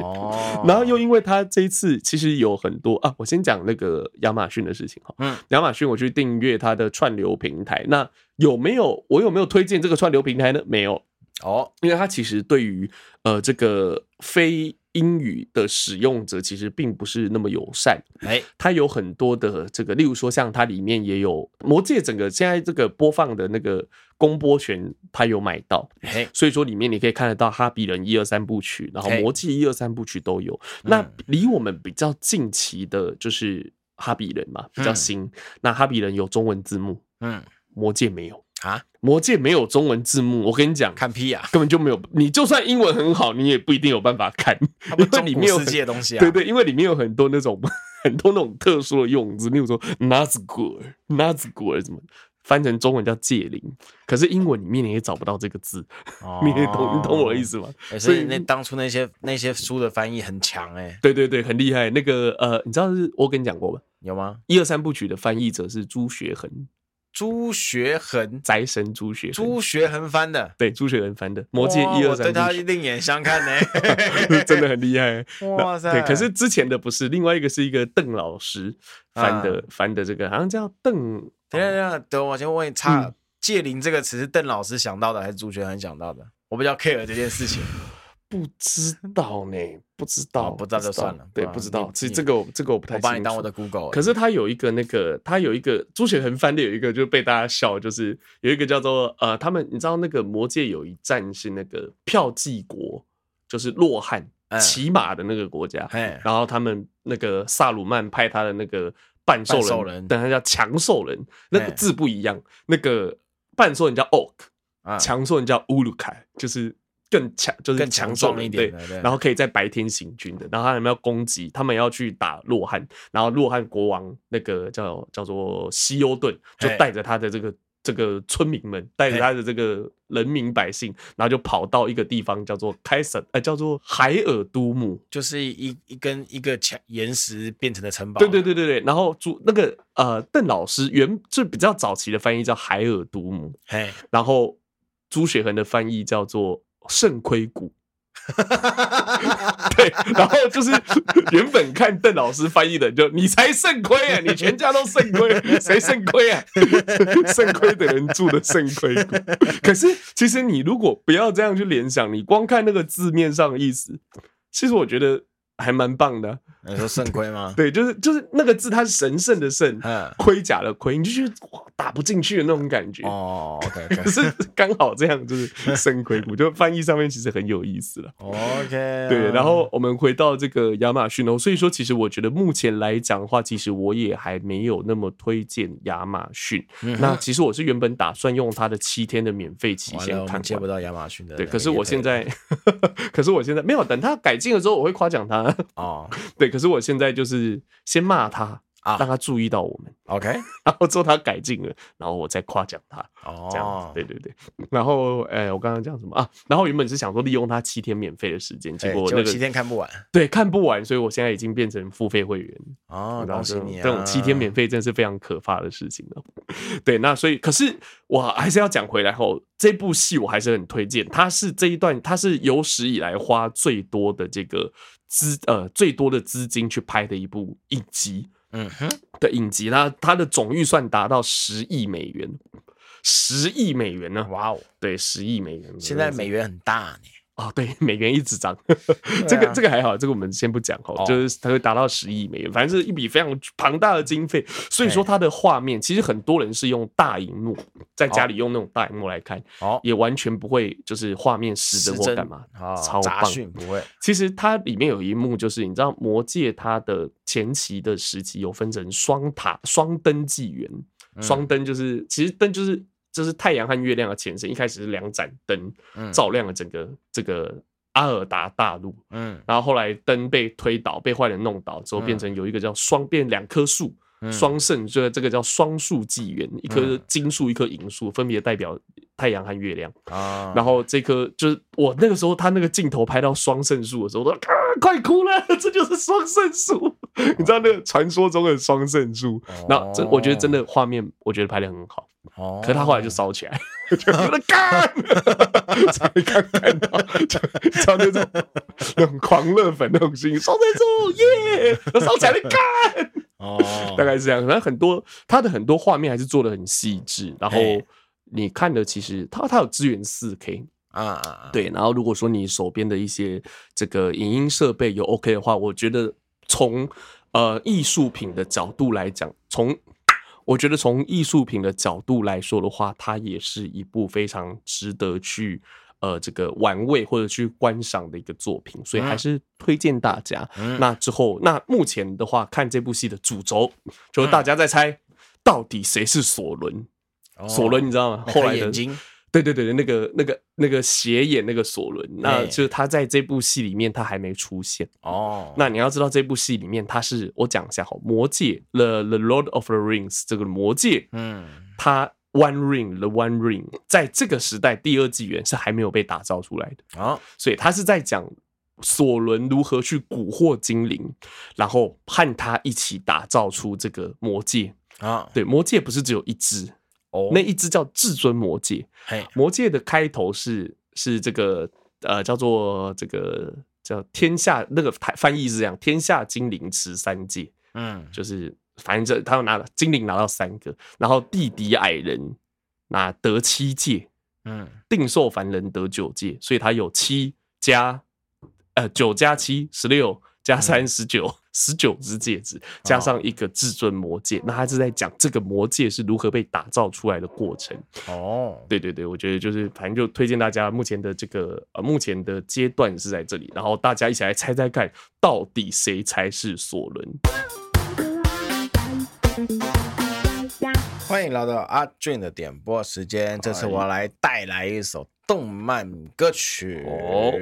然后又因为他这一次其实有很多啊，我先讲那个亚马逊的事情哈。嗯，亚马逊我去订阅他的串流平台，那有没有我有没有推荐这个串流平台呢？没有哦，因为他其实对于呃这个非英语的使用者其实并不是那么友善。哎，它有很多的这个，例如说像它里面也有《魔戒》整个现在这个播放的那个公播权，它有买到。哎，所以说里面你可以看得到《哈比人》一二三部曲，然后《魔戒》一二三部曲都有。那离我们比较近期的就是《哈比人》嘛，比较新。那《哈比人》有中文字幕，嗯，《魔戒》没有。啊，魔戒没有中文字幕，我跟你讲，看屁啊，根本就没有。你就算英文很好，你也不一定有办法看，因为里面有世界的东西啊。对对，因为里面有很多那种很多那种特殊的用字，例如说 Nazgûl，Nazgûl 什么，翻成中文叫戒灵，可是英文里面你也找不到这个字，哦、你懂你懂我的意思吗？欸、所以那当初那些那些书的翻译很强哎、欸，对对对，很厉害。那个呃，你知道是我跟你讲过吧？有吗？一二三部曲的翻译者是朱学恒。朱学恒，宅神朱学恒，朱学恒翻的，对，朱学恒翻的《魔戒》一二三，我对他另眼相看呢、欸，真的很厉害。哇塞！对，可是之前的不是，另外一个是一个邓老师翻的，啊、翻的这个好像叫邓。等等等等，我先问一下，戒灵这个词是邓老师想到的，还是朱学恒想到的？我比较 care 这件事情。不知道呢，不知道，哦、不知道就算了。对，不知道。其实这个我这个我不太清楚。我把你当我的 Google。可是他有一个那个，他有一个朱雪恒翻的有一个，就被大家笑，就是有一个叫做呃，他们你知道那个魔戒有一站是那个票骑国，就是洛汗骑马的那个国家，嗯、然后他们那个萨鲁曼派他的那个半兽人，但他叫强兽人，那个字不一样，嗯、那个半兽人叫 Orc。强硕人叫乌鲁凯，就是更强，就是更强壮一点的，对，然后可以在白天行军的，然后他们要攻击，他们要去打洛汗，然后洛汗国王那个叫叫做西欧顿，就带着他的这个。这个村民们带着他的这个人民百姓，然后就跑到一个地方叫做开省，呃，叫做海尔都姆，就是一一根一个岩石变成的城堡。对对对对对。然后那个呃，邓老师原最比较早期的翻译叫海尔都姆，然后朱雪恒的翻译叫做圣盔谷。对，然后就是原本看邓老师翻译的，就你才肾亏啊，你全家都肾亏，谁肾亏啊？肾亏的人住的肾亏谷。可是其实你如果不要这样去联想，你光看那个字面上的意思，其实我觉得还蛮棒的、啊。你说肾亏吗？对，就是就是那个字，它是神圣的圣，盔甲的盔，你就觉得哇打不进去的那种感觉。哦、oh, okay, okay. 可是刚好这样就是肾亏谷，就翻译上面其实很有意思了。OK，、啊、对。然后我们回到这个亚马逊哦，所以说其实我觉得目前来讲的话，其实我也还没有那么推荐亚马逊。嗯、那其实我是原本打算用它的七天的免费期限看完，我们接不到亚马逊的。对，可是我现在，可是我现在没有等它改进了之后，我会夸奖它。哦、oh. ，对。可是我现在就是先骂他、啊、让他注意到我们 ，OK， 然后之后他改进了，然后我再夸奖他，哦，这样子，对对对。然后，哎、欸，我刚刚讲什么啊？然后原本是想说利用他七天免费的时间，结果那个、欸、七天看不完，对，看不完，所以我现在已经变成付费会员哦，恭喜你、啊！这种七天免费真的是非常可怕的事情了。对，那所以，可是我还是要讲回来后。这部戏我还是很推荐，它是这一段，它是有史以来花最多的这个资呃最多的资金去拍的一部影集，嗯哼的影集，它它的总预算达到十亿美元，十亿美元呢、啊，哇哦，对，十亿美元，现在美元很大呢。哦，对，美元一直涨，这个、啊、这个还好，这个我们先不讲哦，就是它会达到十亿美元，反正是一笔非常庞大的经费，所以说它的画面其实很多人是用大荧幕，在家里用那种大荧幕来看，哦、也完全不会就是画面失真或干嘛，哦、超棒，杂讯不会。其实它里面有一幕就是你知道《魔戒》它的前期的时期有分成双塔、双灯纪元，双灯就是、嗯、其实灯就是。就是太阳和月亮的前身，一开始是两盏灯照亮了整个这个阿尔达大陆，嗯，然后后来灯被推倒，被坏人弄倒之后，变成有一个叫双变两棵树，双圣，就这个叫双树纪元，一棵金树，一棵银树，分别代表太阳和月亮。然后这棵就是我那个时候他那个镜头拍到双圣树的时候，我都、啊、快哭了，这就是双圣树，你知道那个传说中的双圣树。那我觉得真的画面，我觉得拍得很好。哦，可是他后来就烧起来，就觉得干，才刚看到，像那种那种狂热粉那种心，烧在做耶，烧起来的干，哦，大概是这样。然后很多他的很多画面还是做的很细致，然后你看的其实他他有支援 四 K。啊，对。然后如果说你手边的一些这个影音设备有 OK 的话，我觉得从呃艺术品的角度来讲，从我觉得从艺术品的角度来说的话，它也是一部非常值得去呃这个玩味或者去观赏的一个作品，所以还是推荐大家。嗯、那之后，那目前的话，看这部戏的主轴就是大家在猜到底谁是索伦。哦、索伦你知道吗？后来的眼睛，对对对，那个那个那个斜眼那个索伦，那就是他在这部戏里面他还没出现哦。那你要知道这部戏里面他是我讲一下好，《魔戒》The The Lord of the Rings 这个魔戒，嗯，他 One Ring The One Ring 在这个时代第二纪元是还没有被打造出来的啊、哦，所以他是在讲索伦如何去蛊惑精灵，然后和他一起打造出这个魔戒啊、哦。对，魔戒不是只有一只。那一只叫至尊魔戒，魔戒的开头是是这个呃叫做这个叫天下那个翻译是这样，天下精灵持三戒，嗯，就是反正他拿精灵拿到三个，然后地底矮人拿得七戒，嗯，定兽凡人得九戒，所以他有七加呃九加七十六。加三十九，十九只戒指，加上一个至尊魔戒， oh. 那他是在讲这个魔戒是如何被打造出来的过程。哦、oh. ，对对对，我觉得就是反正就推荐大家目前的这个呃目前的阶段是在这里，然后大家一起来猜猜看，到底谁才是索伦。欢迎来到阿俊的点播时间，这次我来带来一首动漫歌曲，哦、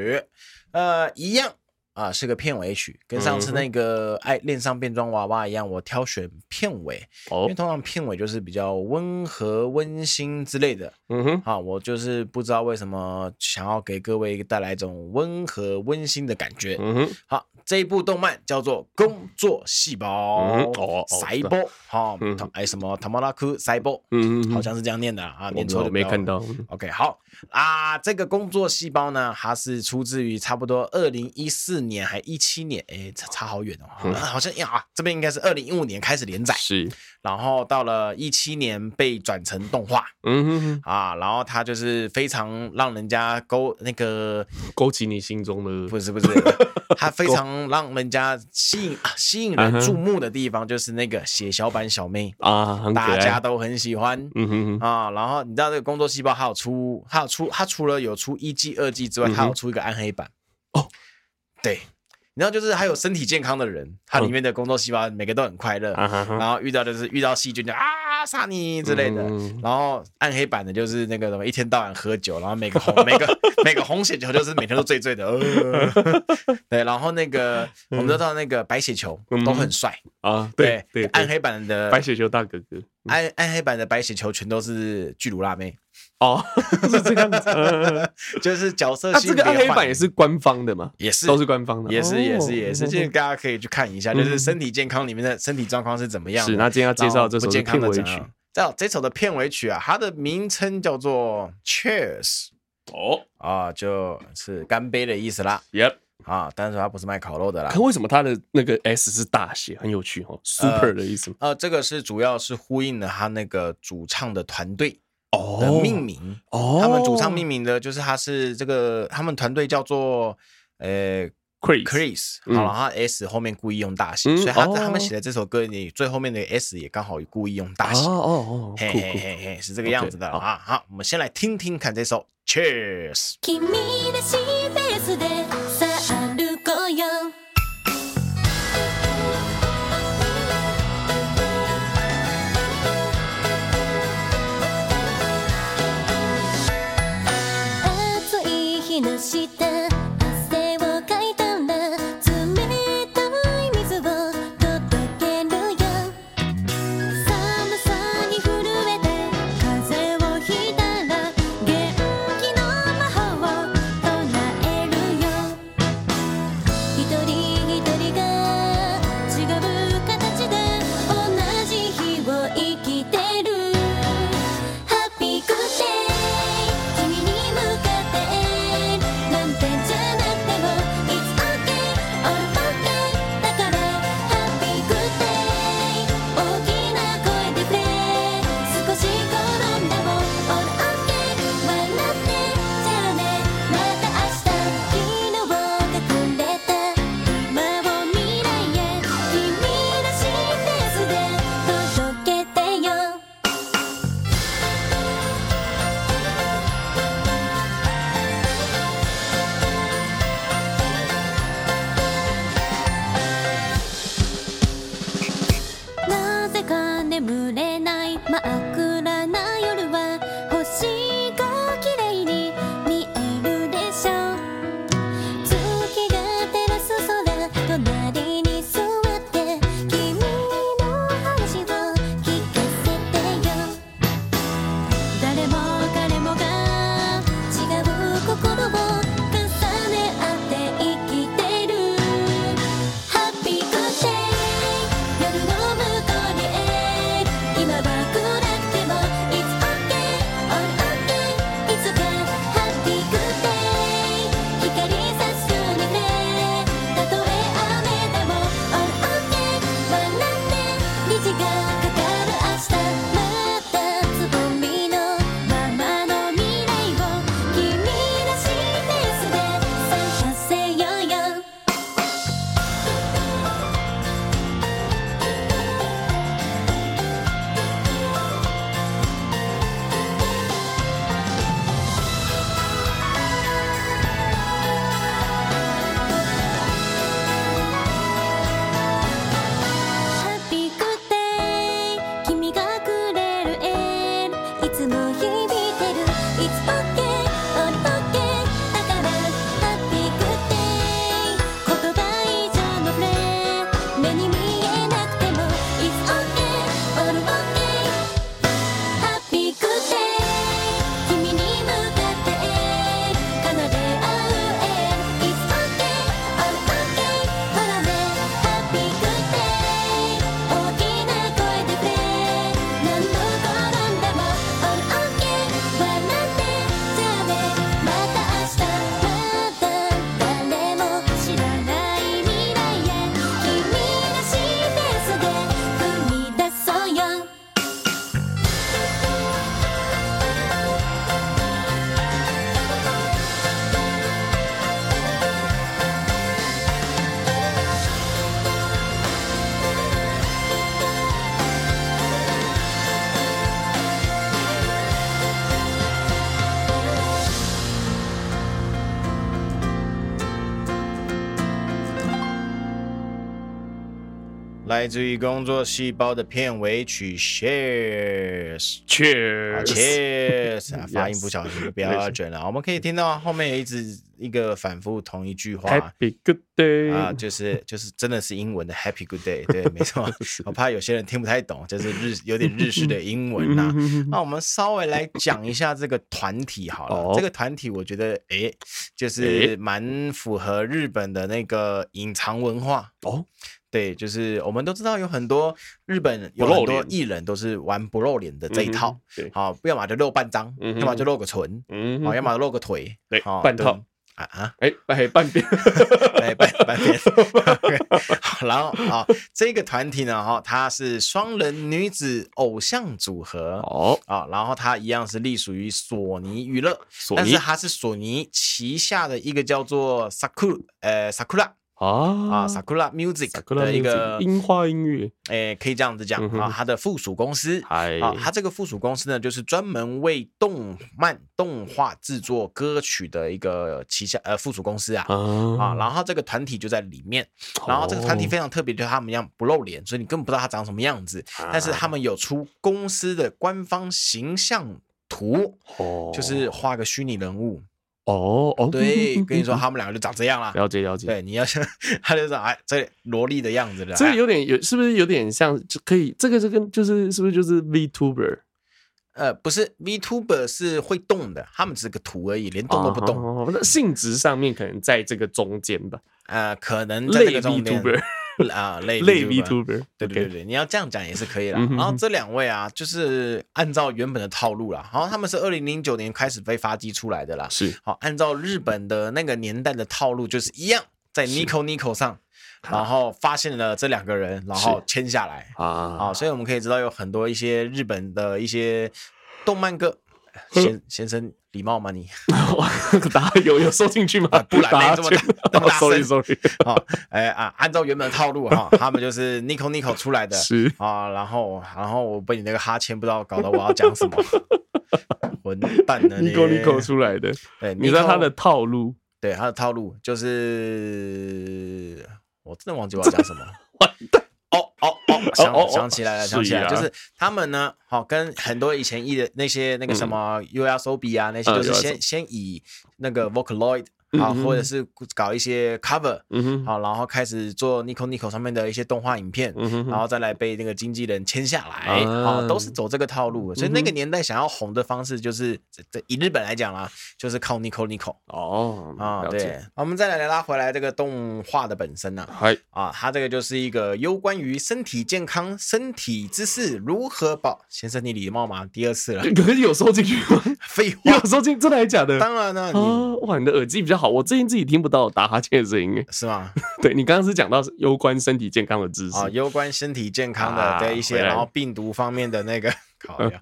呃，一样啊、呃，是个片尾曲，跟上次那个爱恋上变装娃娃一样，我挑选片尾，哦、因为通常片尾就是比较温和、温馨之类的。嗯哼，啊，我就是不知道为什么想要给各位带来一种温和、温馨的感觉。嗯哼，好，这一部动漫叫做《工作细胞》嗯哦，赛博，好、哦，哎、哦嗯，什么塔莫拉库赛博，嗯，好像是这样念的啊，念错了没看到 ？OK， 好啊，这个《工作细胞》呢，它是出自于差不多二零一四年。年还一七年，哎、欸，差好远哦、嗯啊，好像呀，这边应该是二零一五年开始连载，是，然后到了一七年被转成动画，嗯哼哼啊，然后它就是非常让人家勾那个勾起你心中的，不是不是，它非常让人家吸引、啊、吸引人注目的地方就是那个血小板小妹啊，大家都很喜欢，嗯哼哼啊，然后你知道这个工作细胞它有出，它有出，它除了有出一季、二季之外，它有出一个暗黑版哦。对，然后就是还有身体健康的人，他里面的工作细胞每个都很快乐，嗯、然后遇到就是遇到细菌就啊杀你之类的，嗯、然后暗黑版的就是那个什么一天到晚喝酒，然后每个红每个每个红血球就是每天都醉醉的，呃、对，然后那个我们都知道那个白血球都很帅、嗯、啊，对 对, 对，暗黑版的白血球大哥哥，暗暗黑版的白血球全都是巨乳辣妹。哦，是这样子，呃、就是角色性。那、啊、这个黑板也是官方的嘛？也是，都是官方的，也是，也是，也是。这、哦、大家可以去看一下，嗯、就是身体健康里面的身体状况是怎么样的。是，那今天要介绍这首的片尾曲。这这首的片尾曲啊，它的名称叫做 CheerS， 哦啊，就是干杯的意思啦。Yep。啊，但是它不是卖烤肉的啦。可为什么它的那个 S 是大写，很有趣哦 ，Super 的意思呃。呃，这个是主要是呼应了它那个主唱的团队。的命名、哦，他们主唱命名的就是他是这个，他们团队叫做呃 Chris， 好，然后 S 后面故意用大写、嗯，所以他、哦、他们写的这首歌里最后面的 S 也刚好故意用大写，哦哦哦，嘿嘿嘿嘿，是这个样子的、okay, 啊。好，我们先来听听看这首 Cheers。Then 来自于工作细胞的片尾曲 CheerS CheerS、啊、CheerS、啊、发音不小心不要准了。我们可以听到后面一直一个反复同一句话 Happy Good Day、啊、就是就是真的是英文的 Happy Good Day， 对没错我怕有些人听不太懂，就是日有点日式的英文啊那我们稍微来讲一下这个团体好了、哦、这个团体我觉得诶就是蛮符合日本的那个隐藏文化哦。对，就是我们都知道有很多日本有很多艺人都是玩不露脸的这一套，嗯哦、要么就露半张、嗯，要么就露个唇，嗯哦、要么露个腿，对，哦、半套啊啊，哎、欸，半边，哎半半边，然后啊、哦，这个团体呢，哈、哦，它是双人女子偶像组合哦啊、哦，然后它一样是隶属于索尼娱乐尼，但是它是索尼旗下的一个叫做 Sakura， 呃 Sakura。啊啊 Sakura Music 的一个樱花音乐，诶，可以这样子讲、嗯、啊，它的附属公司，啊，它这个附属公司呢，就是专门为动漫动画制作歌曲的一个旗下呃附属公司啊、嗯、啊，然后这个团体就在里面，然后这个团体非常特别，就是他们一样不露脸，所以你根本不知道他长什么样子，但是他们有出公司的官方形象图，哦、就是画个虚拟人物。哦哦，对，跟你说，他们两个就长这样啦。了解了解，对，你要像他就长哎，这萝莉的样子了。这有点有，是不是有点像？就可以，这个就跟就是是不是就是 VTuber？ 呃，不是 ，VTuber 是会动的，他们只是个图而已，连动都不动。哦哦哦、性质上面可能在这个中间吧。呃，可能在这个中间。啊，类 VTuber， 对对对， okay. 你要这样讲也是可以啦。然后这两位啊，就是按照原本的套路啦，然后他们是二零零九年开始被发迹出来的啦，是好，按照日本的那个年代的套路，就是一样在 Nico Nico 上。然后发现了这两个人，然后签下来啊，好，所以我们可以知道有很多一些日本的一些动漫歌。先先生礼貌吗你？打有有收进去吗？啊、不然没这么大这么大声。sorry sorry 、哦哎啊。按照原本的套路、哦、他们就是 Nico Nico 出来的。是啊、然后然后我被你那个哈欠不知道搞得我要讲什么。混蛋了你。Nico Nico 出来的。对，你知道他的套路？对，他的套路就是我真的忘记我要讲什么。完蛋。哦哦哦，想哦哦想起来了，想起来了，是啊、就是他们呢，好、哦、跟很多以前艺的那些那个什么 U S O B 啊，那些就是先、嗯、先以那个 Vocaloid 啊、嗯，或者是搞一些 cover， 嗯好，然后开始做 Nico Nico 上面的一些动画影片，嗯、然后再来被那个经纪人签下来，啊、哦，都是走这个套路、嗯，所以那个年代想要红的方式就是，以日本来讲啦，就是靠 Nico Nico。哦啊、哦，对，我们再来拉回来这个动画的本身呢、啊，啊，它这个就是一个攸关于身体健康、身体知识如何保，先生你礼貌吗？第二次了，可是有收进去吗？废话，有收进，真的还假的？当然了、啊，你、哦、哇，你的耳机比较好。我最近自己听不到打哈欠的声音，是吗？对，你刚刚是讲到攸关身体健康的知识、哦、攸关身体健康的的一些、啊，然后病毒方面的那个考量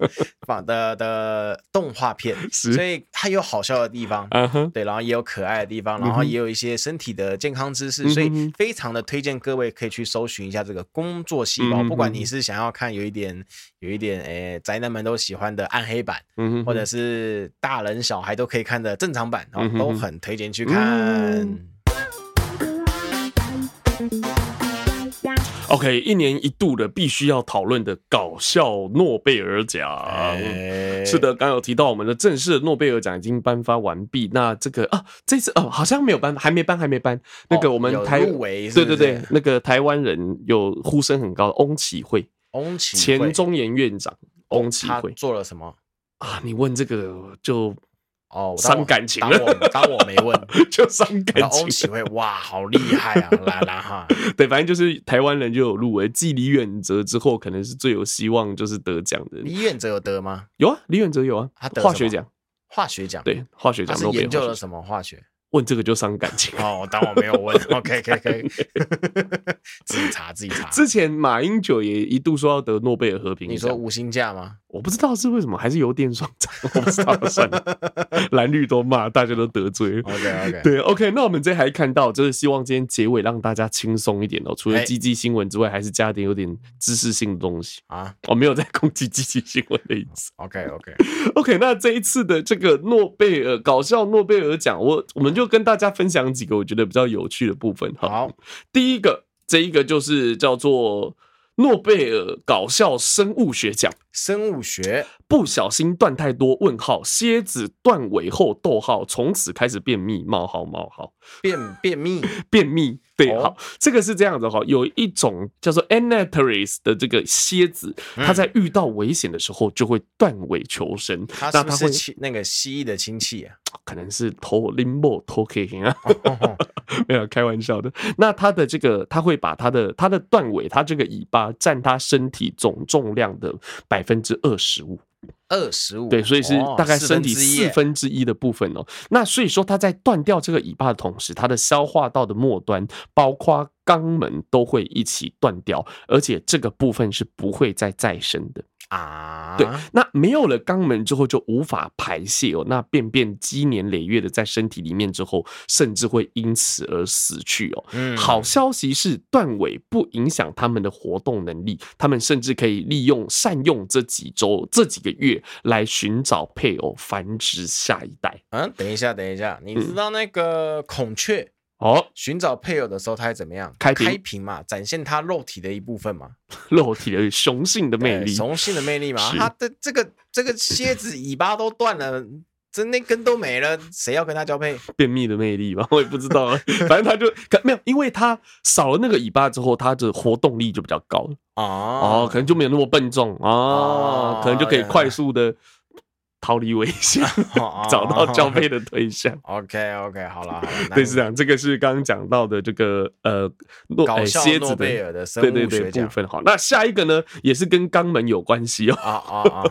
的的动画片，所以它有好笑的地方， uh-huh. 对，然后也有可爱的地方，然后也有一些身体的健康知识， uh-huh. 所以非常的推荐各位可以去搜寻一下这个工作细胞， uh-huh. 不管你是想要看有一点有一点诶宅男们都喜欢的暗黑版， uh-huh. 或者是大人小孩都可以看的正常版，uh-huh. 都很推荐去看。Uh-huh.OK， 一年一度的必须要讨论的搞笑诺贝尔奖，是的，刚有提到我们的正式的诺贝尔奖已经颁发完毕。那这个啊，这次哦、啊、好像没有颁，还没颁，还没颁。那个我们台、哦、对对对，那个台湾人有呼声很高的翁启惠，翁启惠前中研院长翁启惠、哦、做了什么啊？你问这个就。哦，伤感情了，当 我, 我没问，就伤感情。翁启惠，哇，好厉害啊！来来哈，对，反正就是台湾人就有入围，继李远哲之后，可能是最有希望就是得奖的。李远哲有得吗？有啊，李远哲有啊，他得化学奖，化学奖，对，化学奖。他是研究了什么化学？问这个就伤感情哦，当我没有问。OK OK OK， 自己查自己查。之前马英九也一度说要得诺贝尔和平奖，你说无薪假吗？我不知道是为什么，还是油电双涨，我不知道算了。蓝绿都骂，大家都得罪。OK OK， 对 OK， 那我们这还看到，就是希望今天结尾让大家轻松一点哦。除了鸡鸡新闻之外，还是加点有点知识性的东西啊。我、哦、没有在攻击鸡鸡新闻的意思。OK OK OK， 那这一次的这个诺贝尔搞笑诺贝尔奖，我我们就。跟大家分享几个我觉得比较有趣的部分。好，第一个这一个就是叫做诺贝尔搞笑生物学奖。生物学不小心断太多问号，蝎子断尾后逗号，从此开始便秘冒号冒号便便秘便秘对、哦、好，这个是这样的哈，有一种叫做 anapteris 的这个蝎子，它在遇到危险的时候就会断尾求生、嗯、它是不是那个蜥蜴的亲戚啊？可能是头拎波头 K 啊，没有开玩笑的。那它的这个，它会把它的它的断尾，它这个尾巴占它身体总重量的百分之二十五，二十五，对，所以是大概身体四分之一的部分哦、喔。那所以说，它在断掉这个尾巴的同时，它的消化道的末端，包括肛门都会一起断掉，而且这个部分是不会再再生的。啊，对，那没有了肛门之后就无法排泄哦，那便便积年累月的在身体里面之后，甚至会因此而死去哦。嗯、好消息是断尾不影响他们的活动能力，他们甚至可以利用善用这几周这几个月来寻找配偶繁殖下一代。嗯，等一下，等一下，你知道那个孔雀、嗯哦，寻找配偶的时候，它还怎么样？开屏，开屏嘛，展现它肉体的一部分嘛，肉体的雄性的魅力，雄性的魅力嘛。它的这个这个蝎子尾巴都断了，真那根都没了，谁要跟它交配？便秘的魅力吧，我也不知道了。反正它就没有，因为它少了那个尾巴之后，它的活动力就比较高了、哦哦、可能就没有那么笨重、哦哦、可能就可以快速的逃离危险，找到交配的对象。OK OK， 好了，对，是这样。这个是刚刚讲到的这个呃，搞笑诺贝尔的生物学奖，对对对部分。好，那下一个呢，也是跟肛门有关系哦。啊啊啊！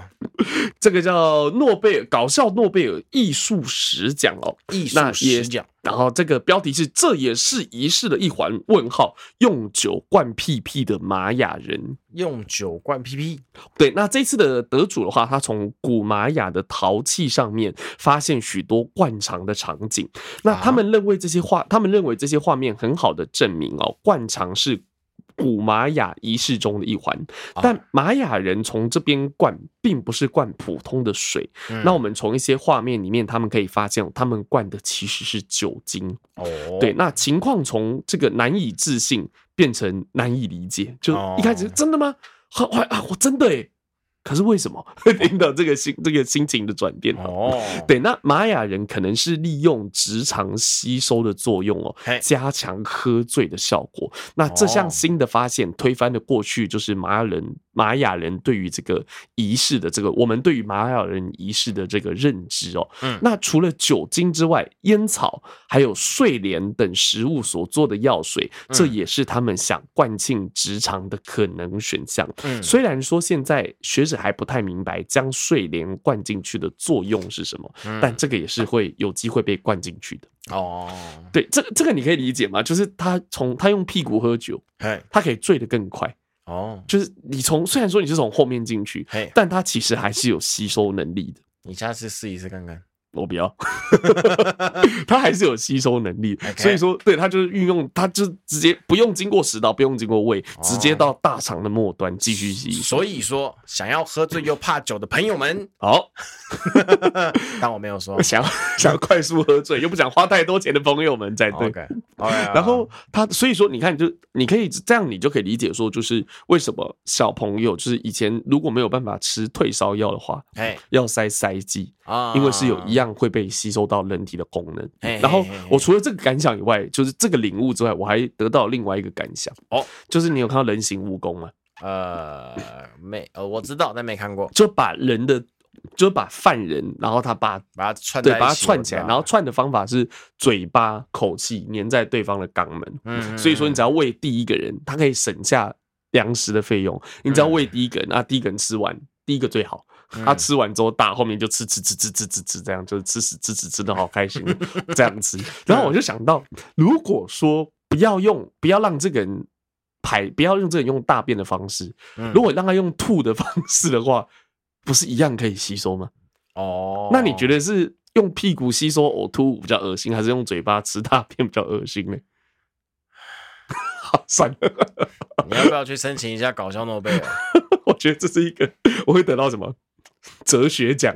这个叫诺贝尔搞笑诺贝尔艺术史奖哦，艺术史奖。然后这个标题是这也是仪式的一环问号用酒灌屁屁的玛雅人，用酒灌屁屁。对，那这次的得主的话，他从古玛雅的陶器上面发现许多灌肠的场景，那他们认为这些画他们认为这些画面很好的证明哦，灌肠是古玛雅仪式中的一环，但玛雅人从这边灌并不是灌普通的水、嗯、那我们从一些画面里面他们可以发现他们灌的其实是酒精、哦、对，那情况从这个难以置信变成难以理解，就一开始、哦、真的吗、啊、我真的耶，可是为什么会听到这个心这个心情的转变？哦，对，那玛雅人可能是利用直肠吸收的作用哦，加强喝醉的效果。那这项新的发现推翻了过去，就是玛雅人玛雅人对于这个仪式的这个我们对于玛雅人仪式的这个认知哦。嗯，那除了酒精之外，烟草还有睡莲等食物所做的药水，这也是他们想灌进直肠的可能选项。嗯，虽然说现在学者还不太明白将睡莲灌进去的作用是什么，但这个也是会有机会被灌进去的哦。对，这个这个你可以理解吗？就是他从他用屁股喝酒，他可以醉得更快哦。就是你从虽然说你是从后面进去，但他其实还是有吸收能力的。你下次试一试看看。我不要，他还是有吸收能力， okay. 所以说，对，他就是运用，他就直接不用经过食道，不用经过胃，直接到大肠的末端继续吸。所以说，想要喝醉又怕酒的朋友们，好，但我没有说想想快速喝醉又不想花太多钱的朋友们才对。Okay. Okay. 然后他，所以说，你看，就你可以这样，你就可以理解说，就是为什么小朋友就是以前如果没有办法吃退烧药的话， hey. 要塞塞剂啊，因为是有一样。会被吸收到人体的功能。然后我除了这个感想以外，就是这个领悟之外，我还得到另外一个感想哦，就是你有看到人形蜈蚣吗？呃，没，呃，我知道，但没看过。就把人的，就把犯人，然后他把把它串，对，把它串起来，然后串的方法是嘴巴、口气粘在对方的肛门。嗯，所以说你只要喂第一个人，他可以省下粮食的费用。你只要喂第一个人，那第一个人吃完，第一个最好。他吃完之后大后面就吃吃吃吃吃吃吃这样，就是吃吃吃吃吃的好开心这样吃。然后我就想到，如果说不要用不要让这个人排不要用这个人用大便的方式，如果让他用吐的方式的话，不是一样可以吸收吗？哦，那你觉得是用屁股吸收呕吐比较恶心，还是用嘴巴吃大便比较恶心呢？好，算了，你要不要去申请一下搞笑诺贝尔？我觉得这是一个我会得到什么？哲学奖，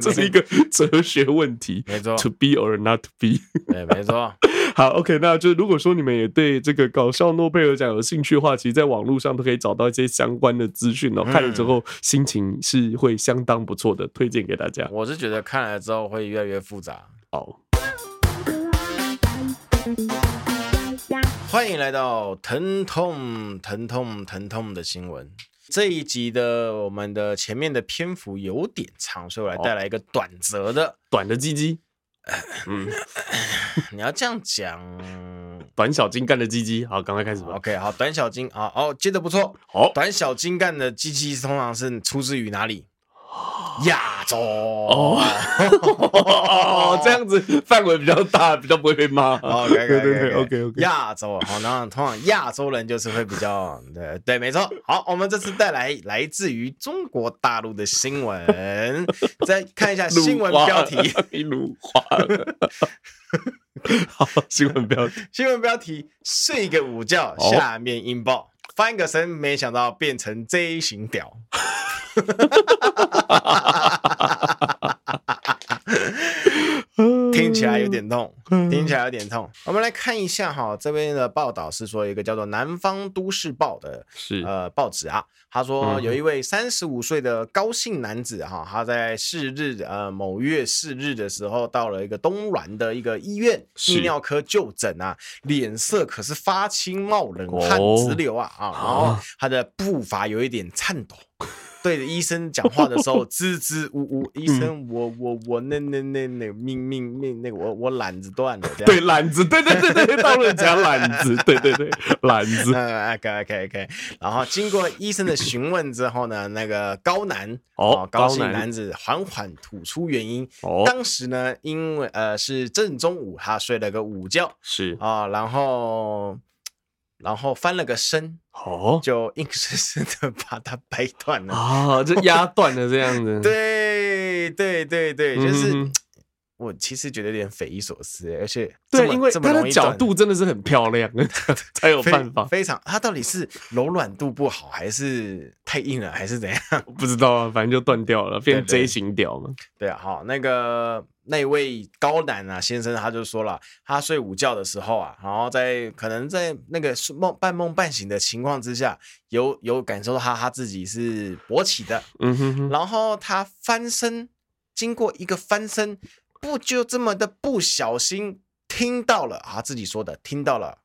这是一个哲学问题，没错 ，to be or not to be， 对，没错。好 OK， 那就如果说你们也对这个搞笑诺贝尔奖有兴趣的话，其实在网络上都可以找到一些相关的资讯哦，看了之后心情是会相当不错的，推荐给大家。我是觉得看了之后会越来越复杂。好，欢迎来到疼痛疼痛疼痛的新闻。这一集的我们的前面的篇幅有点长，所以我来带来一个短则的、哦、短的鸡鸡、嗯、你要这样讲，短小精干的鸡鸡。好，赶快开始吧。 OK， 好，短小精好、哦、接得不错、哦、短小精干的鸡鸡通常是出自于哪里？亚洲、哦哦、这样子范围比较大，比较不会被骂。OK， 对对对 ，OK OK。亚洲，好，然后通常亚洲人就是会比较，对对，没错。好，我们这次带来来自于中国大陆的新闻，再看一下新闻标题，你辱华了。好，新闻标题，新闻标题：睡个午觉，下面音爆，翻个身，没想到变成 J 型屌。听起来有点痛，听起来有点痛。我们来看一下哈，这边的报道是说，有一个叫做《南方都市报》的呃报纸啊，他说有一位三十五岁的高姓男子哈，他在四日呃某月四日的时候，到了一个东莞的一个医院泌尿科就诊啊，脸色可是发青冒冷汗直流啊啊，然后他的步伐有一点颤抖。对着医生讲话的时候支支吾吾，医生我我我那那那那命命命那个我我懒子断了，对懒子，对对对对，到了讲懒子，对对对懒子。OK OK OK。然后经过医生的询问之后呢，那个高男哦高姓男子缓缓吐出原因，当时呢因为呃是正中午，他睡了个午觉，是啊，然后。然后翻了个身，哦，就硬生生的把它掰断了啊、哦，就压断了这样子。对对对对，就是、嗯、我其实觉得有点匪夷所思，而且对，因为它的角度真的是很漂亮，才有办法。非常，它到底是柔软度不好，还是太硬了，还是怎样？不知道啊，反正就断掉了，变 J 型屌嘛。对啊，好，那个。那位高男啊先生他就说了，他睡午觉的时候啊，然后在可能在那个梦半梦半醒的情况之下，有有感受到他他自己是勃起的，嗯哼哼，然后他翻身，经过一个翻身，不就这么的不小心听到了啊，自己说的听到了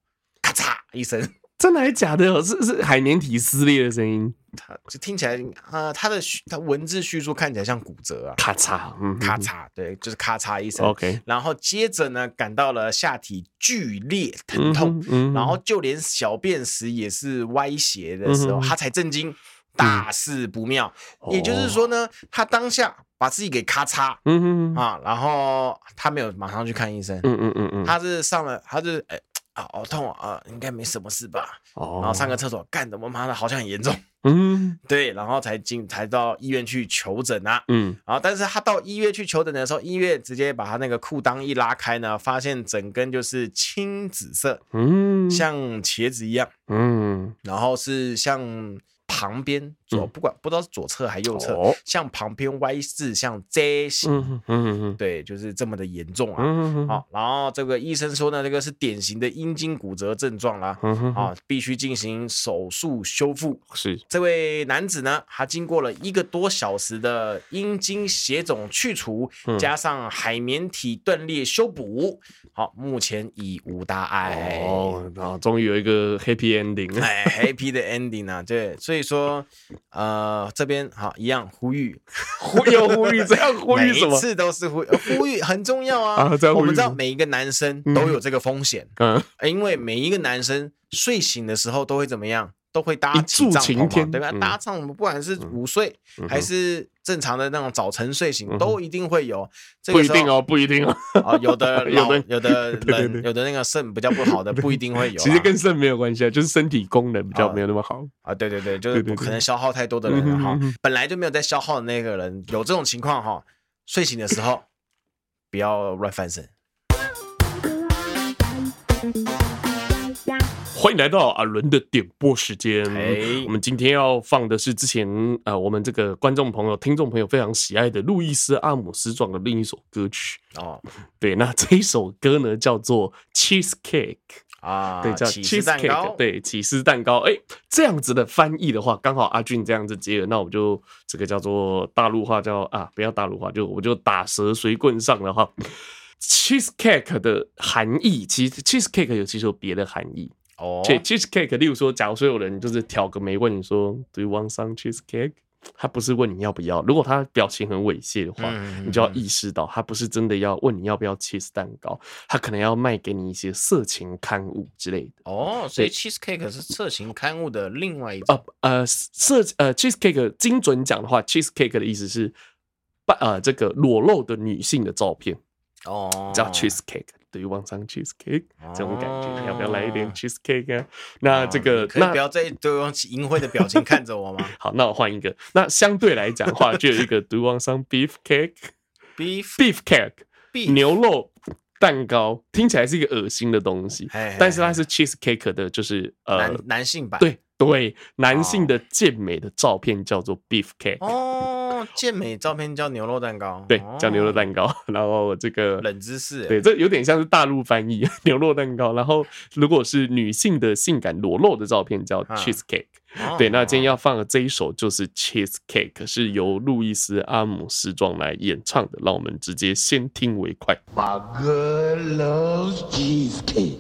咔嚓一声。真的还假的？是是海绵体撕裂的声音，他就听起来啊、呃，他的他文字叙述看起来像骨折啊，咔嚓，嗯、咔嚓，对，就是咔嚓一声。OK， 然后接着呢，感到了下体剧烈疼痛，嗯嗯、然后就连小便时也是歪斜的时候，嗯、他才震惊，大事不妙。嗯、也就是说呢，他当下把自己给咔嚓，嗯嗯啊，然后他没有马上去看医生，嗯嗯嗯嗯，他是上了，他是哎。欸好痛啊！应该没什么事吧？ Oh. 然后上个厕所，干的我妈的好像很严重。嗯，对，然后才进才到医院去求诊啊。嗯，然后但是他到医院去求诊的时候，医院直接把他那个裤裆一拉开呢，发现整根就是青紫色，嗯，像茄子一样，嗯，然后是像旁边左、嗯、不管不知道是左侧还右侧，哦、像旁边歪字，像 J 型，嗯嗯嗯，对，就是这么的严重啊。嗯好、哦，然后这个医生说呢，这个是典型的阴茎骨折症状啦，嗯哼哼啊，必须进行手术修复，是。这位男子呢，他经过了一个多小时的阴茎血肿去除，加上海绵体断裂修补，好，目前已无大碍。哦，然后终于有一个 happy ending， 哎 ，happy 的 ending 啊，对，所以说，呃，这边好一样呼吁，呼有呼吁，这样呼吁什么？每一次都是呼吁，呼吁很重要啊。啊我们知道每一个男生都有这个风险，嗯，因为每一个男生睡醒的时候都会怎么样？都会搭起帐篷，对吧？搭帐篷，不管是午睡、嗯、还是正常的那种早晨睡醒，嗯、都一定会有。这个、不一定哦，不一定哦。啊、有的老，有的人，对对对有的那个肾比较不好的，不一定会有、啊。其实跟肾没有关系啊，就是身体功能比较没有那么好啊。对对对，就是不可能消耗太多的人哈、啊，本来就没有在消耗的那个人，有这种情况哈、啊，睡醒的时候不要乱翻身。欢迎来到阿伦的点播时间。Hey. 我们今天要放的是之前呃，我们这个观众朋友、听众朋友非常喜爱的路易斯·阿姆斯壮的另一首歌曲哦。Oh. 对，那这一首歌呢叫做 Cheesecake。啊，对，叫起司蛋糕，对，起司蛋糕。哎、欸，这样子的翻译的话，刚好阿俊这样子接了，那我们就这个叫做大陆话叫啊，不要大陆话，就我就打蛇随棍上了哈。Cheesecake 的含义，其实 cheesecake 有其实有别的含义哦。对、oh. ，cheesecake， 例如说，假如说有人就是挑个眉问你说 ，Do you want some cheesecake？ 他不是问你要不要，如果他表情很猥亵的话，你就要意识到他不是真的要问你要不要 cheese 蛋糕，他可能要卖给你一些色情刊物之类的。哦，所以 cheesecake 是色情刊物的另外一种。呃呃，色呃 cheesecake 精准讲的话 ，cheesecake 的意思是呃这个裸露的女性的照片。哦、oh. ，叫 cheesecake。对，网上 cheesecake 这种感觉，要不要来一点 cheesecake 啊？那这个，可以不要再都用淫秽的表情看着我吗？好，那我换一个。那相对来讲的话，就有一个 do you want some beef cake？ beef beef cake， beef. 牛肉蛋糕，听起来是一个恶心的东西， hey, hey, 但是它是 cheesecake 的，就是呃男，男性版。对对，男性的健美的照片叫做 beef cake。Oh.健美照片叫牛肉蛋糕，对，叫牛肉蛋糕。然后这个冷知识，对，这有点像是大陆翻译牛肉蛋糕。然后如果是女性的性感裸露的照片叫 cheesecake。对，那今天要放的这一首就是 cheesecake， 是由路易斯·阿姆斯壮来演唱的。让我们直接先听为快。Bagger loves cheesecake.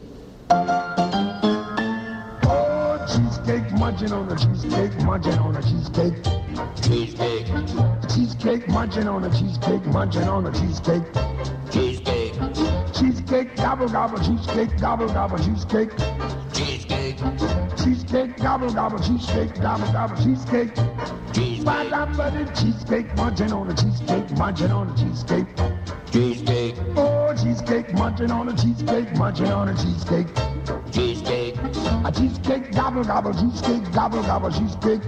Oh, cheesecake, munching on a cheesecake, munching on a cheesecake.Cheesecake, cheesecake, munching on a cheesecake, munching on a cheesecake. Cheesecake, cheesecake, gobble gobble, cheesecake, gobble gobble, cheesecake. Cheesecake, cheesecake, gobble gobble, cheesecake, gobble gobble, cheesecake. Cheesecake, cheesecake, cheesecake, munching on a cheesecake, munching on a cheesecake. Cheesecake, oh cheesecake, munching on a cheesecake, munching on a cheesecake. Cheesecake, a cheesecake, gobble gobble, cheesecake, gobble gobble, cheesecake.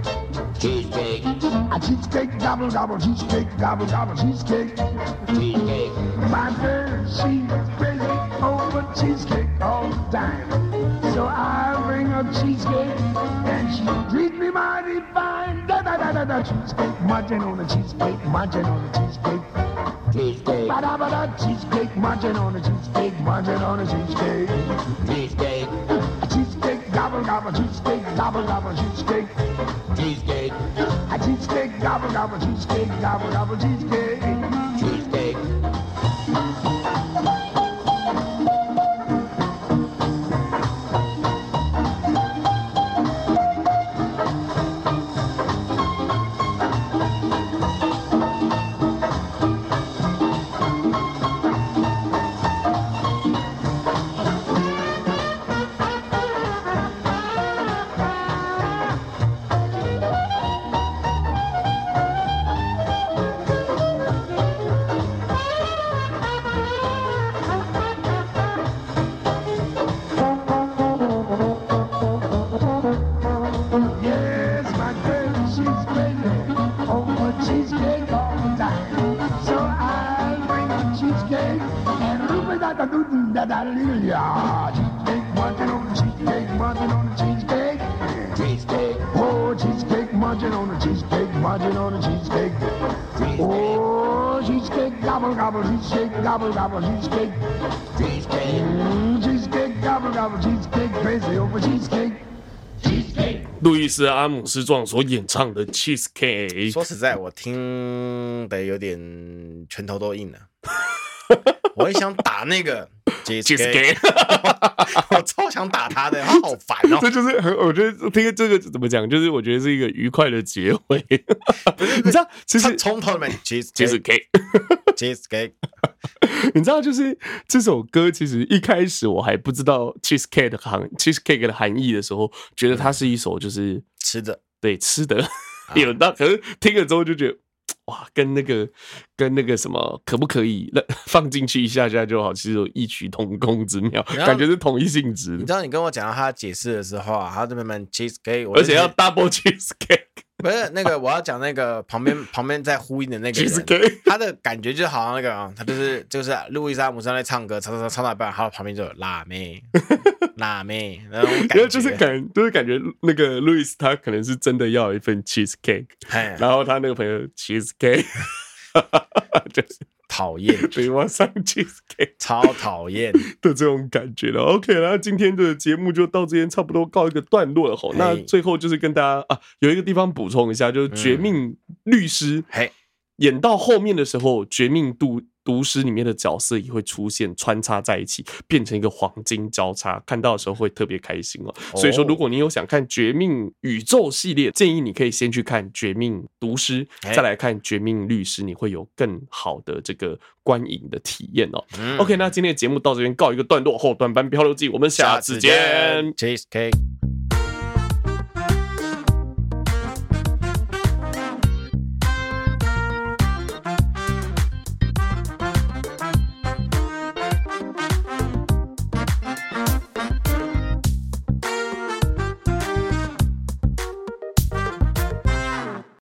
Cheesecake, a cheesecake, gobble gobble, cheesecake, gobble gobble, cheesecake. Cheesecake, my girl, she's busy over cheesecake all the time. So I bring her cheesecake, and she treats me mighty fine. Da da da da da, cheesecake, munching on a cheesecake, munching on a cheesecake.Cheesecake, bada bada, cheesecake, munching on a cheesecake, munching on a cheesecake. Cheesecake, a cheesecake, gobble gobble, cheesecake, gobble gobble, cheesecake. Cheesecake, a cheesecake, gobble gobble, cheesecake, gobble gobble, cheesecake. Cheesecake.Gobble gobble cheesecake, cheesecake, cheesecake, gobble gobble cheesecake, crazy over cheesecake, cheesecake。路易斯·阿姆斯壮所演唱的 cheesecake， 说实在，我听得有点拳头都硬了，我也想打那个。cheesecake， 我超想打他的，他好烦哦。这就是很，我觉得听这个怎么讲，就是我觉得是一个愉快的结尾。不是，你知道，其实从头到尾 cheesecake，cheesecake，cheesecake。cheesecake, cheesecake 你知道，就是这首歌，其实一开始我还不知道 cheesecake 的含 cheesecake 的含义的时候，觉得它是一首就是吃的，对，吃的。有到，可是听了之后就觉得。哇，跟那个跟那个什么，可不可以放进去一下下就好？其实有异曲同工之妙，感觉是同一性质。你知道，你跟我讲到他解释的时候啊，他这边蛮 cheesecake， 而且要 double cheesecake。不是那个，我要讲那个旁边旁边在呼应的那个人，他的感觉就好像那个，他就是就是路易斯·阿姆斯在唱歌，唱唱唱到一半，他旁边就有辣妹，辣妹，然后就是感就是感觉那个 Louis 他可能是真的要一份 cheesecake， 然后他那个朋友 cheesecake， 就是讨厌，北方上 cheesecake， 超讨厌的这种感觉了。OK， 那今天的节目就到这边差不多告一个段落了吼。那最后就是跟大家啊，有一个地方补充一下，就是《绝命律师》演到后面的时候，《绝命毒》。毒师里面的角色也会出现穿插在一起，变成一个黄金交叉，看到的时候会特别开心哦。所以说如果你有想看绝命宇宙系列，建议你可以先去看绝命毒师，再来看绝命律师，你会有更好的这个观影的体验哦。嗯、OK， 那今天的节目到这边告一个段落，后段班漂流记我们下次见。Cheesecake